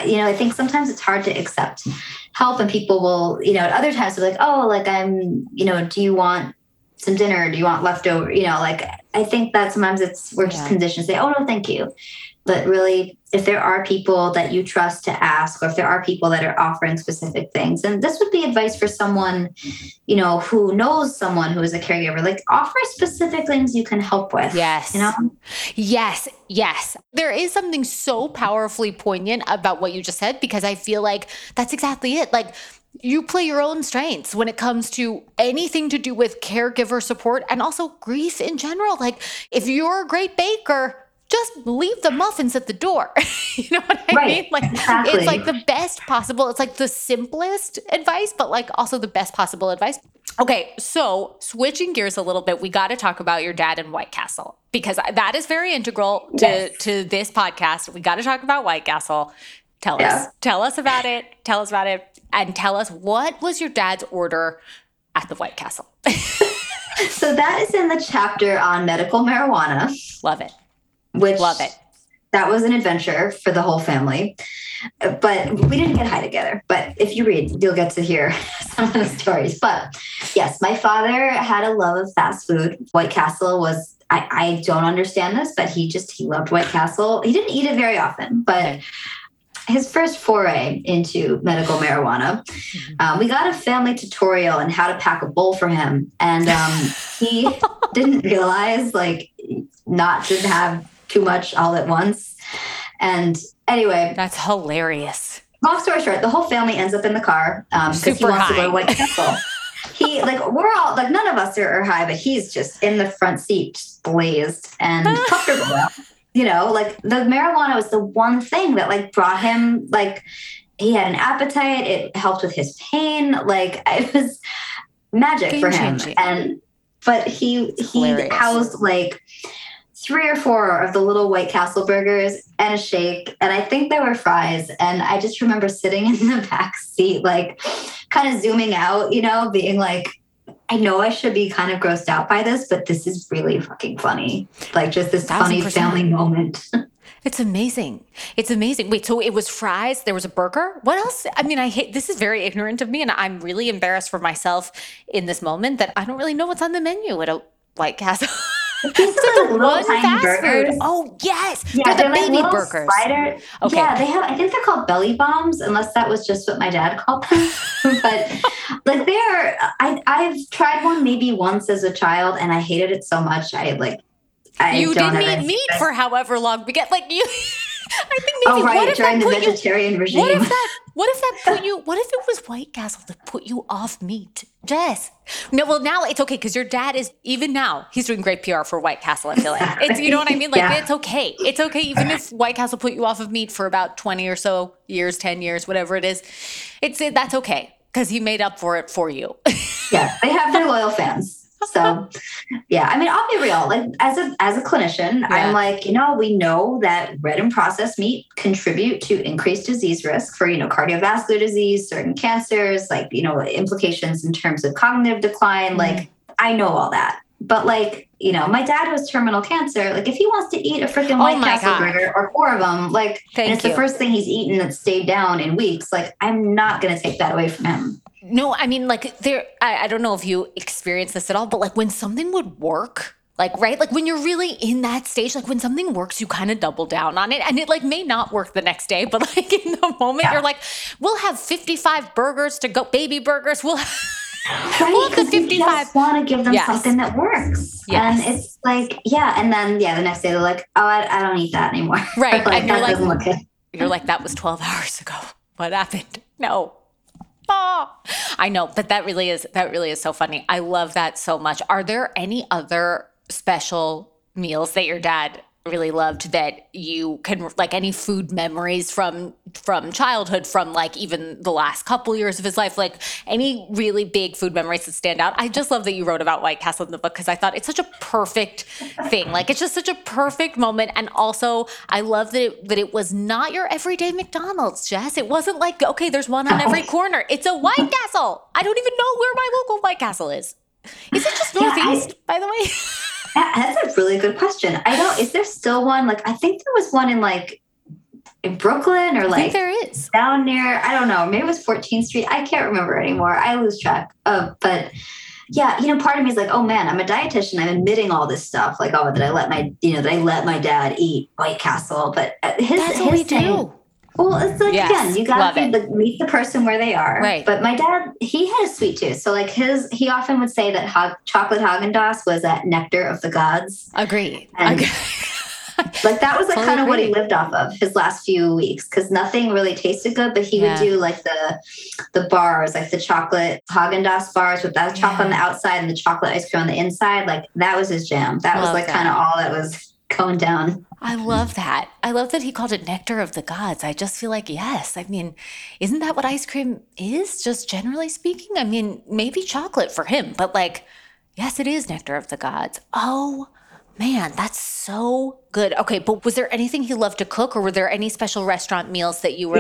you know, I think sometimes it's hard to accept help, and people will, you know, at other times they're like, oh, like I'm, you know, do you want some dinner? Do you want leftover? You know, like I think that sometimes we're just conditioned to say, oh, no, thank you. But really, if there are people that you trust to ask, or if there are people that are offering specific things, and this would be advice for someone, you know, who knows someone who is a caregiver, like offer specific things you can help with. Yes. You know? Yes. Yes. There is something so powerfully poignant about what you just said, because I feel like that's exactly it. Like, you play your own strengths when it comes to anything to do with caregiver support and also grief in general. Like, if you're a great baker, just leave the muffins at the door. You know what I mean? Like, exactly. It's like the best possible, it's like the simplest advice, but like also the best possible advice. Okay, so switching gears a little bit, we got to talk about your dad and White Castle, because that is very integral to this podcast. We got to talk about White Castle. Tell us about it. And tell us, what was your dad's order at the White Castle? So that is in the chapter on medical marijuana. Love it. That was an adventure for the whole family. But we didn't get high together. But if you read, you'll get to hear some of the stories. But yes, my father had a love of fast food. White Castle was, I don't understand this, but he loved White Castle. He didn't eat it very often, but his first foray into medical marijuana, we got a family tutorial on how to pack a bowl for him. And he didn't realize, like, not to have too much all at once. And anyway. That's hilarious. Long story short, the whole family ends up in the car because he wants to go to White Castle. He, like, we're all, like, none of us are high, but he's just in the front seat, just blazed and comfortable. You know, like, the marijuana was the one thing that, like, brought him, like, he had an appetite. It helped with his pain. Like, it was magic for him. And, but he housed, like, 3 or 4 of the little White Castle burgers and a shake. And I think there were fries. And I just remember sitting in the back seat, like, kind of zooming out, you know, being like, I know I should be kind of grossed out by this, but this is really fucking funny. Like, just this 1,000% funny family moment. It's amazing. It's amazing. Wait, so it was fries. There was a burger. What else? I mean, this is very ignorant of me, and I'm really embarrassed for myself in this moment that I don't really know what's on the menu at a White Castle. It's like the one fast food. Oh, yes. Yeah, they're the baby like burgers. Slider. Okay. Yeah, they have, I think they're called belly bombs, unless that was just what my dad called them. But like they're, I've tried one maybe once as a child and I hated it so much. You didn't eat meat for however long. We get like you, I think maybe. Oh, right, what if during the vegetarian regime. What if it was White Castle that put you off meat? Jess. No, well, now it's okay because your dad is, even now, he's doing great PR for White Castle, I feel like. It's, you know what I mean? Like, yeah. It's okay. It's okay even if White Castle put you off of meat for about 20 or so years, 10 years, whatever it is. That's okay because he made up for it for you. Yeah, they have their loyal fans. So, yeah, I mean, I'll be real. Like, as a clinician, yeah. I'm like, you know, we know that red and processed meat contribute to increased disease risk for, you know, cardiovascular disease, certain cancers, like, you know, implications in terms of cognitive decline. Mm-hmm. Like, I know all that. But, like, you know, my dad has terminal cancer. Like, if he wants to eat a freaking White Castle burger or 4 of them, like, and it's the first thing he's eaten that stayed down in weeks, like, I'm not going to take that away from him. No, I mean, like, I don't know if you experience this at all, but, like, when something would work, like, right? Like, when you're really in that stage, like, when something works, you kind of double down on it. And it, like, may not work the next day, but, like, in the moment, yeah. You're like, we'll have 55 burgers to go, baby burgers. We'll have the 55. You just want to give them something that works. Yes. And it's like, yeah. And then, yeah, the next day they're like, oh, I don't eat that anymore. Right. Like, and you're like, that was 12 hours ago. What happened? No. Oh, I know, but that really is so funny. I love that so much. Are there any other special meals that your dad really loved that you can, like, any food memories from childhood, from like even the last couple years of his life, like any really big food memories that stand out? I just love that you wrote about White Castle in the book because I thought it's such a perfect thing. Like, it's just such a perfect moment. And also I love that it was not your everyday McDonald's, Jess. It wasn't like, okay, there's one on every corner. It's a White Castle. I don't even know where my local White Castle is. Is it just Northeast, by the way? That's a really good question. I don't. Is there still one? Like, I think there was one in like in Brooklyn or like I think there is. Down near. I don't know. Maybe it was 14th Street. I can't remember anymore. I lose track. But yeah, you know, part of me is like, oh man, I'm a dietitian. I'm admitting all this stuff. Like, oh, did I let my dad eat White Castle? But that's what we do. Well, it's like, again, you got to meet the person where they are. Right. But my dad, he had a sweet tooth. So like he often would say that chocolate Haagen-Dazs was that nectar of the gods. Agreed. Like that was like kind of what he lived off of his last few weeks because nothing really tasted good, but he would do like the bars, like the chocolate Haagen-Dazs bars with that chocolate on the outside and the chocolate ice cream on the inside. Like that was his jam. That was like kind of all that was going down. I love that. I love that he called it nectar of the gods. I just feel like, yes. I mean, isn't that what ice cream is, just generally speaking? I mean, maybe chocolate for him, but like, yes, it is nectar of the gods. Oh Man, that's so good. Okay, but was there anything he loved to cook, or were there any special restaurant meals that you were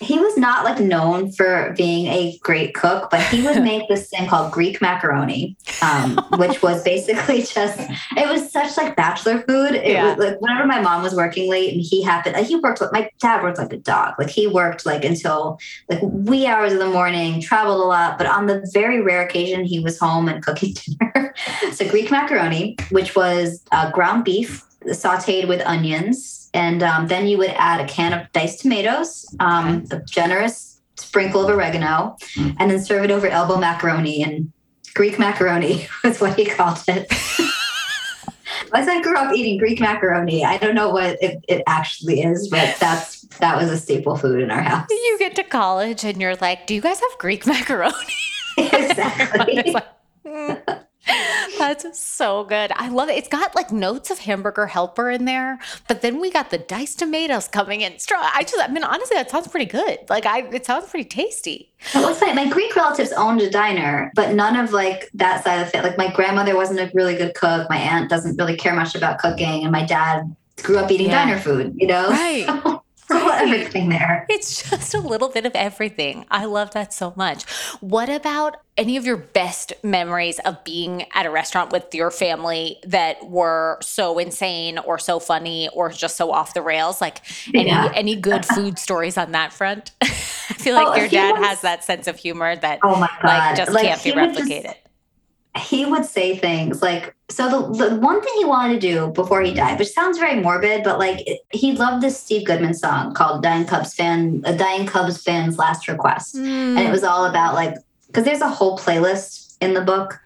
he was not known for being a great cook, but he would make this thing called Greek macaroni, which was basically just, it was such bachelor food. It was whenever my mom was working late and my dad worked like a dog. He worked until wee hours of the morning, traveled a lot, but on the very rare occasion he was home and cooking dinner. So Greek macaroni, which was ground beef sauteed with onions. And then you would add a can of diced tomatoes, a generous sprinkle of oregano, and then serve it over elbow macaroni. And Greek macaroni was what he called it. As I grew up eating Greek macaroni, I don't know what it actually is, but that was a staple food in our house. You get to college and you're like, do you guys have Greek macaroni? Exactly. That's so good. I love it. It's got notes of hamburger helper in there, but then we got the diced tomatoes coming in strong. Honestly, that sounds pretty good. It sounds pretty tasty. My Greek relatives owned a diner, but none of that side of it. My grandmother wasn't a really good cook. My aunt doesn't really care much about cooking. And my dad grew up eating diner food, Right. Everything there. It's just a little bit of everything. I love that so much. What about any of your best memories of being at a restaurant with your family that were so insane or so funny or just so off the rails? Any good food stories on that front? I feel your dad has that sense of humor that can't be replicated. He would say things the one thing he wanted to do before he died, which sounds very morbid, but he loved this Steve Goodman song called A Dying Cubs Fan's Last Request. And it was all about because there's a whole playlist in the book.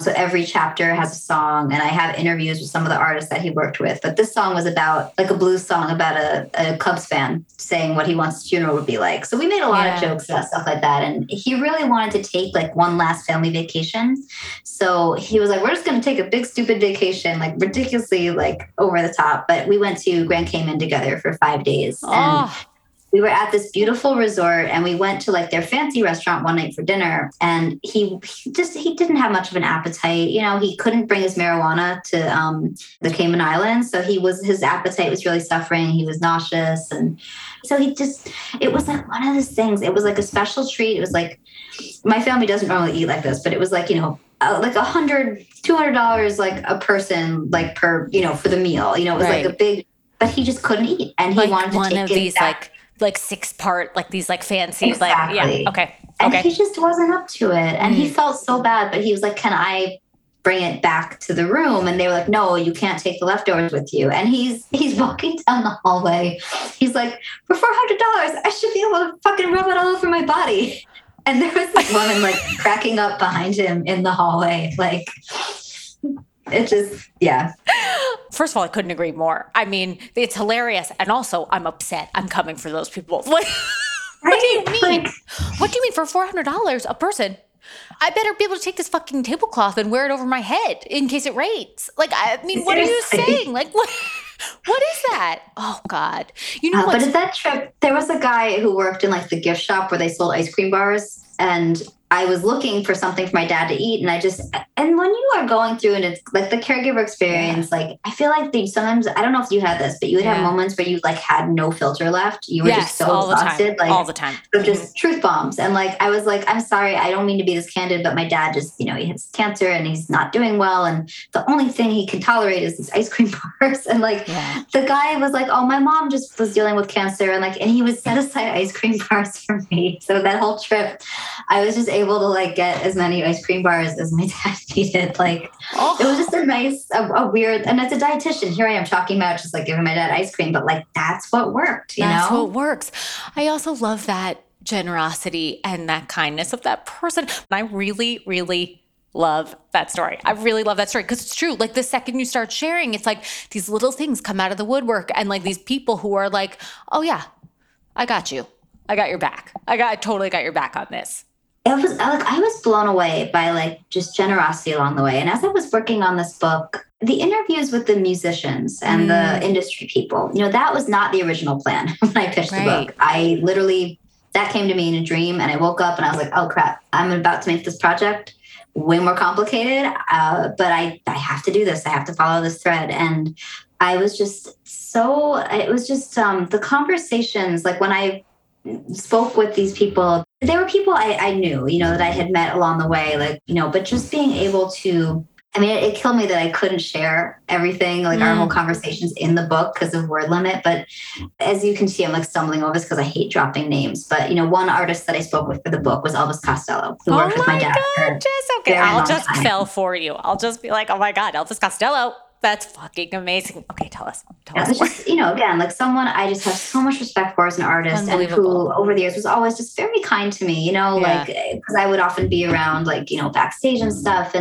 So every chapter has a song, and I have interviews with some of the artists that he worked with. But this song was about a blues song about a Cubs fan saying what he wants his funeral would be like. So we made a lot of jokes about stuff like that. And he really wanted to take one last family vacation. So he was we're just going to take a big, stupid vacation, ridiculously over the top. But we went to Grand Cayman together for 5 days. And we were at this beautiful resort, and we went to their fancy restaurant one night for dinner. And he didn't have much of an appetite. He couldn't bring his marijuana to the Cayman Islands. So his appetite was really suffering. He was nauseous. And so it was one of those things. It was a special treat. It was my family doesn't normally eat like this, but it was $100, $200, a person, per, for the meal, it was right. A big, but he just couldn't eat. And he wanted to take it back. Fancy, exactly. And he just wasn't up to it. And he felt so bad, but he was can I bring it back to the room? And they were no, you can't take the leftovers with you. And he's walking down the hallway. He's for $400, I should be able to fucking rub it all over my body. And there was this woman cracking up behind him in the hallway. It just, yeah. First of all, I couldn't agree more. I mean, it's hilarious. And also, I'm upset. I'm coming for those people. What do you mean? What do you mean for $400 a person? I better be able to take this fucking tablecloth and wear it over my head in case it rains. What Seriously? Are you saying? What is that? Oh, God. But at that trip, there was a guy who worked in the gift shop where they sold ice cream bars. And I was looking for something for my dad to eat. And and when you are going through and it's the caregiver experience, I feel sometimes, I don't know if you had this, but you would have moments where you had no filter left. You were just so exhausted. All the time. So just truth bombs. And I was I'm sorry, I don't mean to be this candid, but my dad just, he has cancer and he's not doing well. And the only thing he can tolerate is these ice cream bars. And the guy was oh, my mom just was dealing with cancer. And and he would set aside ice cream bars for me. So that whole trip, I was just able to get as many ice cream bars as my dad needed. It was just a nice, a weird, and as a dietitian, here I am talking about just giving my dad ice cream, but that's what worked, That's what works. I also love that generosity and that kindness of that person. I really, really love that story. I really love that story because it's true. The second you start sharing, it's these little things come out of the woodwork and these people who are oh yeah, I got you. I got your back. I totally got your back on this. It was I was blown away by just generosity along the way. And as I was working on this book, the interviews with the musicians and the industry people, that was not the original plan when I pitched the book. I literally, that came to me in a dream and I woke up and I was oh crap, I'm about to make this project. way more complicated, but I have to do this. I have to follow this thread. And I was just so, it was just the conversations, like when I spoke with these people, there were people I knew, you know, that I had met along the way, like, you know, but just being able to, I mean, it killed me that I couldn't share everything, like our whole conversations in the book because of word limit. But as you can see, I'm like stumbling over this because I hate dropping names. But, you know, one artist that I spoke with for the book was Elvis Costello, who worked with my dad. Oh, my God, Jess. Okay, I'll just fell for you. I'll just be like, oh, my God, Elvis Costello. That's fucking amazing. Okay, tell us. It's just, you know, again, like someone I just have so much respect for as an artist and who over the years was always just very kind to me, you know, like because I would often be around like, you know, backstage and stuff.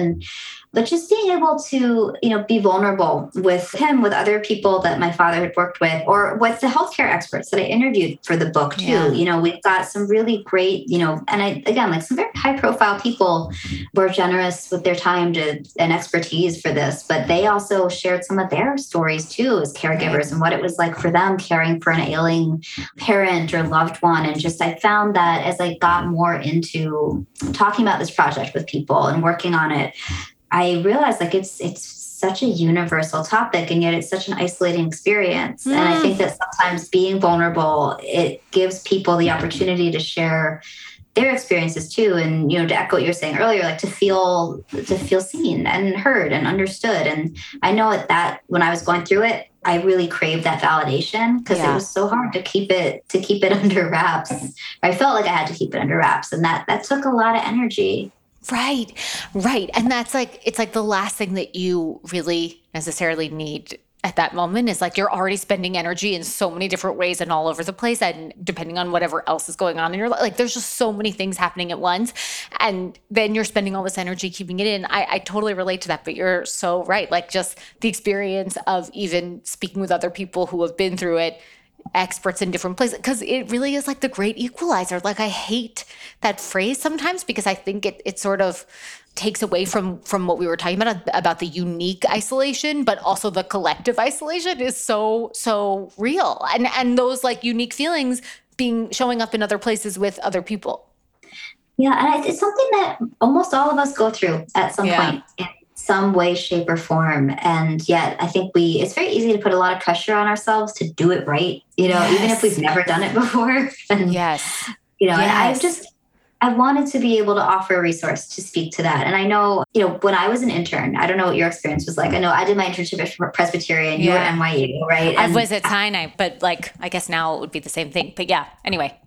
But just being able to, you know, be vulnerable with him, with other people that my father had worked with, or with the healthcare experts that I interviewed for the book too. Yeah. You know, we've got some really great, you know, and some very high profile people were generous with their time and expertise for this, but they also shared some of their stories too as caregivers and what it was like for them caring for an ailing parent or loved one. And just, I found that as I got more into talking about this project with people and working on it, I realized like it's such a universal topic and yet it's such an isolating experience. And I think that sometimes being vulnerable, it gives people the opportunity to share their experiences too. And, you know, to echo what you were saying earlier, like to feel seen and heard and understood. And I know that when I was going through it, I really craved that validation because it was so hard to keep it under wraps. I felt like I had to keep it under wraps, and that took a lot of energy. Right. And that's like, it's like the last thing that you really necessarily need at that moment is like, you're already spending energy in so many different ways and all over the place. And depending on whatever else is going on in your life, like there's just so many things happening at once. And then you're spending all this energy, keeping it in. I totally relate to that, but you're so right. Like just the experience of even speaking with other people who have been through it, experts in different places, because it really is like the great equalizer. Like I hate that phrase sometimes because I think it sort of takes away from what we were talking about the unique isolation, but also the collective isolation is so real. And those like unique feelings showing up in other places with other people. Yeah. And it's something that almost all of us go through at some point. Yeah. Some way, shape, or form. And yet I think it's very easy to put a lot of pressure on ourselves to do it right, you know, even if we've never done it before. And, you know, and I wanted to be able to offer a resource to speak to that. And I know, you know, when I was an intern, I don't know what your experience was like. I know I did my internship at Presbyterian, you were at NYU, right? I was at Sinai, but like, I guess now it would be the same thing, but anyway.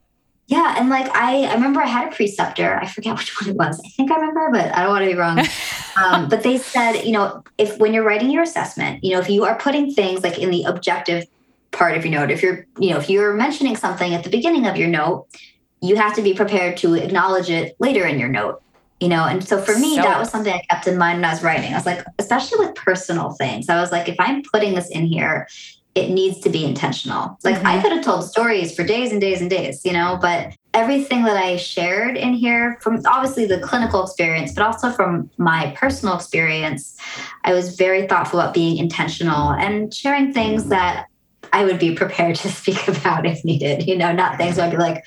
Yeah. And like, I remember I had a preceptor. I forget which one it was. I think I remember, but I don't want to be wrong. But they said, you know, when you're writing your assessment, you know, if you are putting things like in the objective part of your note, if you're mentioning something at the beginning of your note, you have to be prepared to acknowledge it later in your note. You know, and so for me, that was something I kept in mind when I was writing. I was like, especially with personal things, I was like, if I'm putting this in here, it needs to be intentional. Like I could have told stories for days and days and days, you know, but everything that I shared in here from obviously the clinical experience, but also from my personal experience, I was very thoughtful about being intentional and sharing things that I would be prepared to speak about if needed, you know, not things where I'd be like,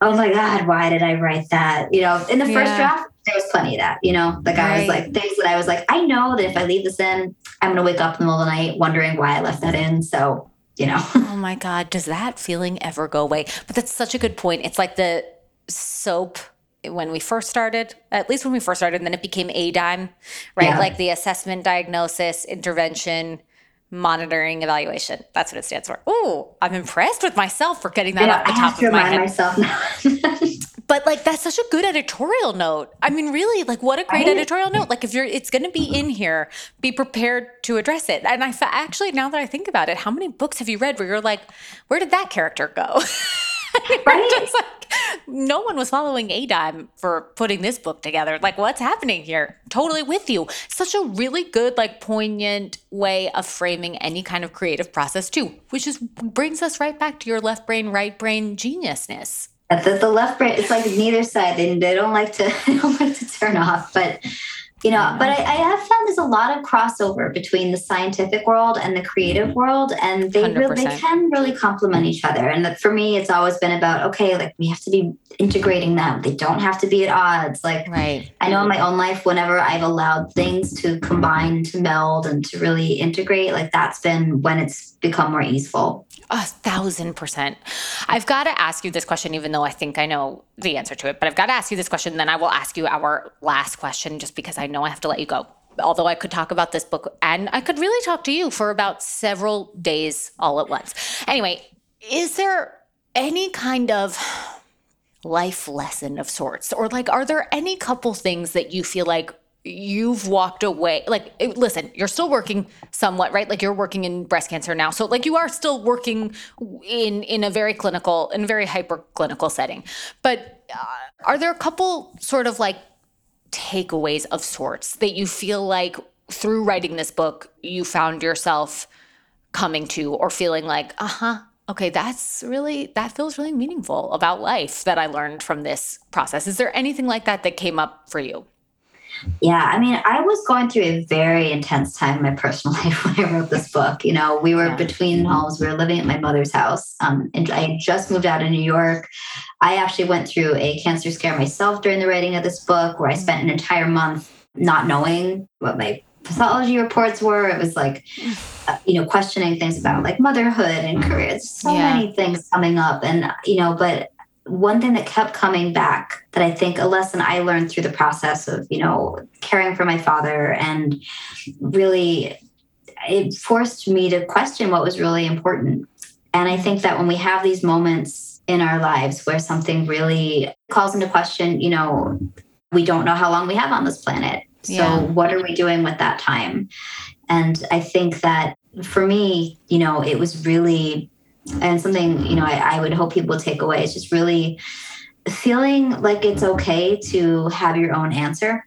oh my God, why did I write that? You know, in the first draft, there was plenty of that, you know, like I was like things that I was like, I know that if I leave this in, I'm going to wake up in the middle of the night wondering why I left that in. So, you know. Oh my God. Does that feeling ever go away? But that's such a good point. It's like the soap when we first started, at least when we first started, and then it became ADIME, right? Yeah. Like the assessment, diagnosis, intervention, monitoring, evaluation. That's what it stands for. Oh, I'm impressed with myself for getting that off the top of my head. I have to remind myself now. But like, that's such a good editorial note. I mean, really, like what a great editorial note. Like if it's going to be in here, be prepared to address it. And I actually, now that I think about it, how many books have you read where you're like, where did that character go? Just like, no one was following ADIME for putting this book together. Like what's happening here? Totally with you. Such a really good, like poignant way of framing any kind of creative process too, which just brings us right back to your left brain, right brain geniusness. The left brain, it's like neither side, and they don't like to turn off. But You know, but I have found there's a lot of crossover between the scientific world and the creative world, and they can really complement each other. And that, for me, it's always been about, okay, like we have to be integrating them. They don't have to be at odds. Like I know in my own life, whenever I've allowed things to combine, to meld and to really integrate, like that's been when it's become more easeful. 1,000%. I've got to ask you this question, even though I think I know the answer to it, but I've got to ask you this question. Then I will ask you our last question, just because I know I have to let you go. Although I could talk about this book and I could really talk to you for about several days all at once. Anyway, is there any kind of life lesson of sorts? Or like, are there any couple things that you feel like you've walked away? Like, listen, you're still working somewhat, right? Like you're working in breast cancer now. So like you are still working in a very clinical, in a very hyper-clinical setting. But are there a couple sort of like takeaways of sorts that you feel like through writing this book, you found yourself coming to or feeling like, okay, that feels really meaningful about life that I learned from this process? Is there anything like that came up for you? Yeah. I mean, I was going through a very intense time in my personal life when I wrote this book. You know, we were between homes. We were living at my mother's house. And I had just moved out of New York. I actually went through a cancer scare myself during the writing of this book, where I spent an entire month not knowing what my pathology reports were. It was like, questioning things about like motherhood and career. So many things coming up. And, but one thing that kept coming back, that I think a lesson I learned through the process of, caring for my father, and really it forced me to question what was really important. And I think that when we have these moments in our lives where something really calls into question, we don't know how long we have on this planet. So what are we doing with that time? And I think that for me, it was really... And something, I would hope people take away is just really feeling like it's okay to have your own answer.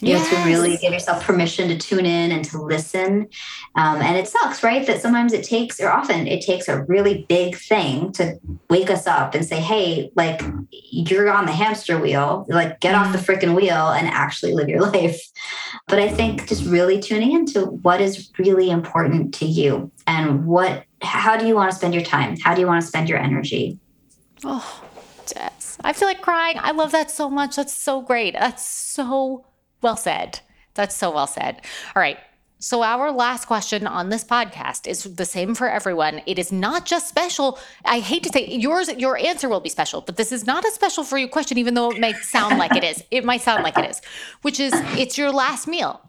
You know, to really give yourself permission to tune in and to listen. And it sucks, right? That sometimes it takes a really big thing to wake us up and say, hey, like you're on the hamster wheel, like get off the freaking wheel and actually live your life. But I think just really tuning into what is really important to you and how do you want to spend your time? How do you want to spend your energy? Oh, Jess, I feel like crying. I love that so much. That's so great. That's so well said. That's so well said. All right. So our last question on this podcast is the same for everyone. It is not just special. I hate to say your answer will be special, but this is not a special for you question, even though it may sound like it is. It might sound like it is, which is it's your last meal.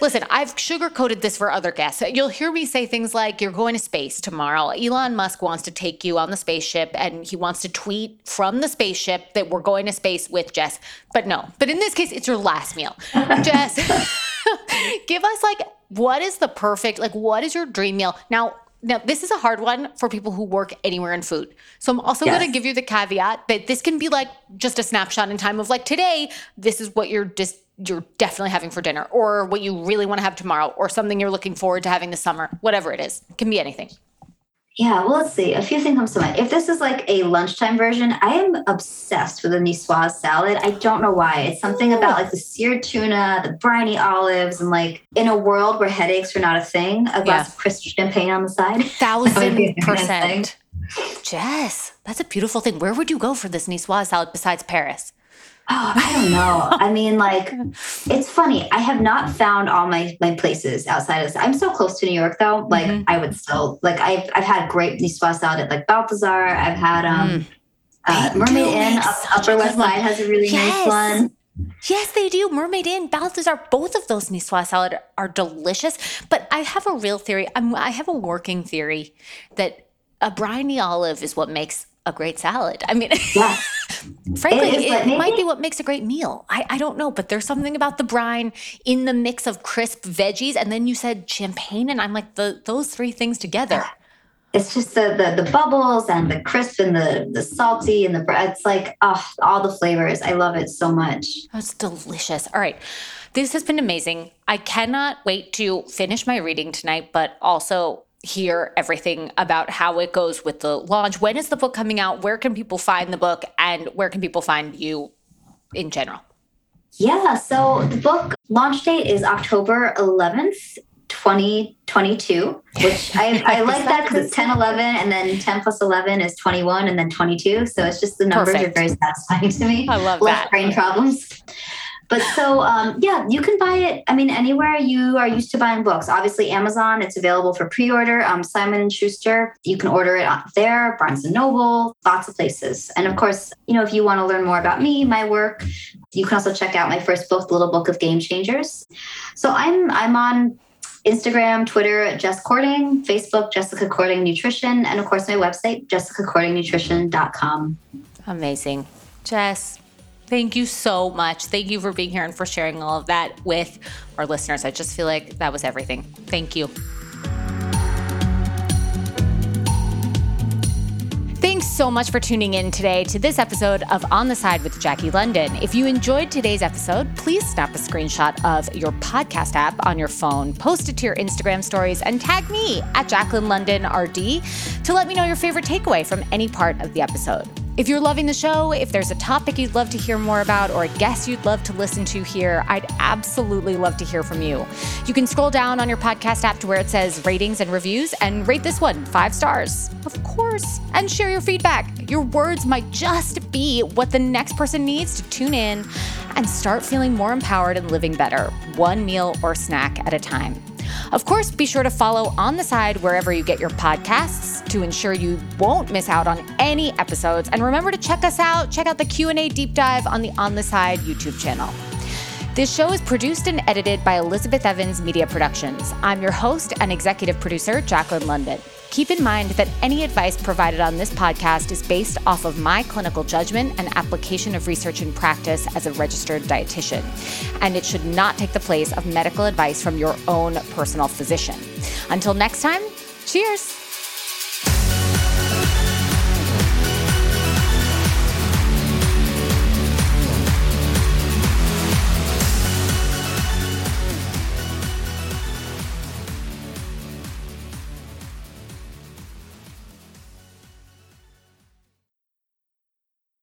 Listen, I've sugarcoated this for other guests. You'll hear me say things like, you're going to space tomorrow. Elon Musk wants to take you on the spaceship, and he wants to tweet from the spaceship that we're going to space with Jess. But no. But in this case, it's your last meal. Jess, give us what is your dream meal? Now, this is a hard one for people who work anywhere in food. So I'm also going to give you the caveat that this can be like just a snapshot in time of like today, this is what you're definitely having for dinner, or what you really want to have tomorrow, or something you're looking forward to having this summer, whatever it is. It can be anything. Yeah, well, let's see. A few things comes to mind. If this is like a lunchtime version, I am obsessed with a niçoise salad. I don't know why. It's something about like the seared tuna, the briny olives, and like in a world where headaches are not a thing, a glass of crisp champagne on the side. 1,000%. Jess, that's a beautiful thing. Where would you go for this niçoise salad besides Paris? Oh, I don't know. I mean, like, it's funny. I have not found all my places outside of this. I'm so close to New York, though. Like, I would still, like, I've had great niçoise salad at, like, Balthazar. I've had Mermaid Inn. Upper West Side has a really nice one. Yes, they do. Mermaid Inn, Balthazar, both of those niçoise salad are delicious. But I have a real theory. I have a working theory that a briny olive is what makes a great salad. I mean, frankly, it might be what makes a great meal. I don't know, but there's something about the brine in the mix of crisp veggies. And then you said champagne, and I'm like, those three things together. It's just the bubbles and the crisp and the salty and the bread. It's like, all the flavors. I love it so much. That's delicious. All right. This has been amazing. I cannot wait to finish my reading tonight, but also hear everything about how it goes with the launch. When is the book coming out? Where can people find the book, and where can people find you in general? Yeah, so the book launch date is October 11th, 2022, which I like that because it's 10-11 and then 10 plus 11 is 21 and then 22. So it's just the numbers Perfect. Are very satisfying to me. I love Left brain problems. But so, yeah, you can buy it. I mean, anywhere you are used to buying books. Obviously, Amazon, it's available for pre-order. Simon & Schuster, you can order it there, Barnes & Noble, lots of places. And of course, you know, if you want to learn more about me, my work, you can also check out my first book, The Little Book of Game Changers. So I'm on Instagram, Twitter, at Jess Cording, Facebook, Jessica Cording Nutrition, and of course, my website, JessicaCordingNutrition.com. Amazing. Jess, thank you so much. Thank you for being here and for sharing all of that with our listeners. I just feel like that was everything. Thank you. Thanks so much for tuning in today to this episode of On the Side with Jackie London. If you enjoyed today's episode, please snap a screenshot of your podcast app on your phone, post it to your Instagram stories, and tag me at Jaclyn London RD to let me know your favorite takeaway from any part of the episode. If you're loving the show, if there's a topic you'd love to hear more about or a guest you'd love to listen to here, I'd absolutely love to hear from you. You can scroll down on your podcast app to where it says ratings and reviews and rate this one 5 stars, of course, and share your feedback. Your words might just be what the next person needs to tune in and start feeling more empowered and living better, one meal or snack at a time. Of course, be sure to follow On the Side wherever you get your podcasts to ensure you won't miss out on any episodes. And remember to check us out. Check out the Q&A deep dive on the On the Side YouTube channel. This show is produced and edited by Elizabeth Evans Media Productions. I'm your host and executive producer, Jaclyn London. Keep in mind that any advice provided on this podcast is based off of my clinical judgment and application of research and practice as a registered dietitian, and it should not take the place of medical advice from your own personal physician. Until next time, cheers.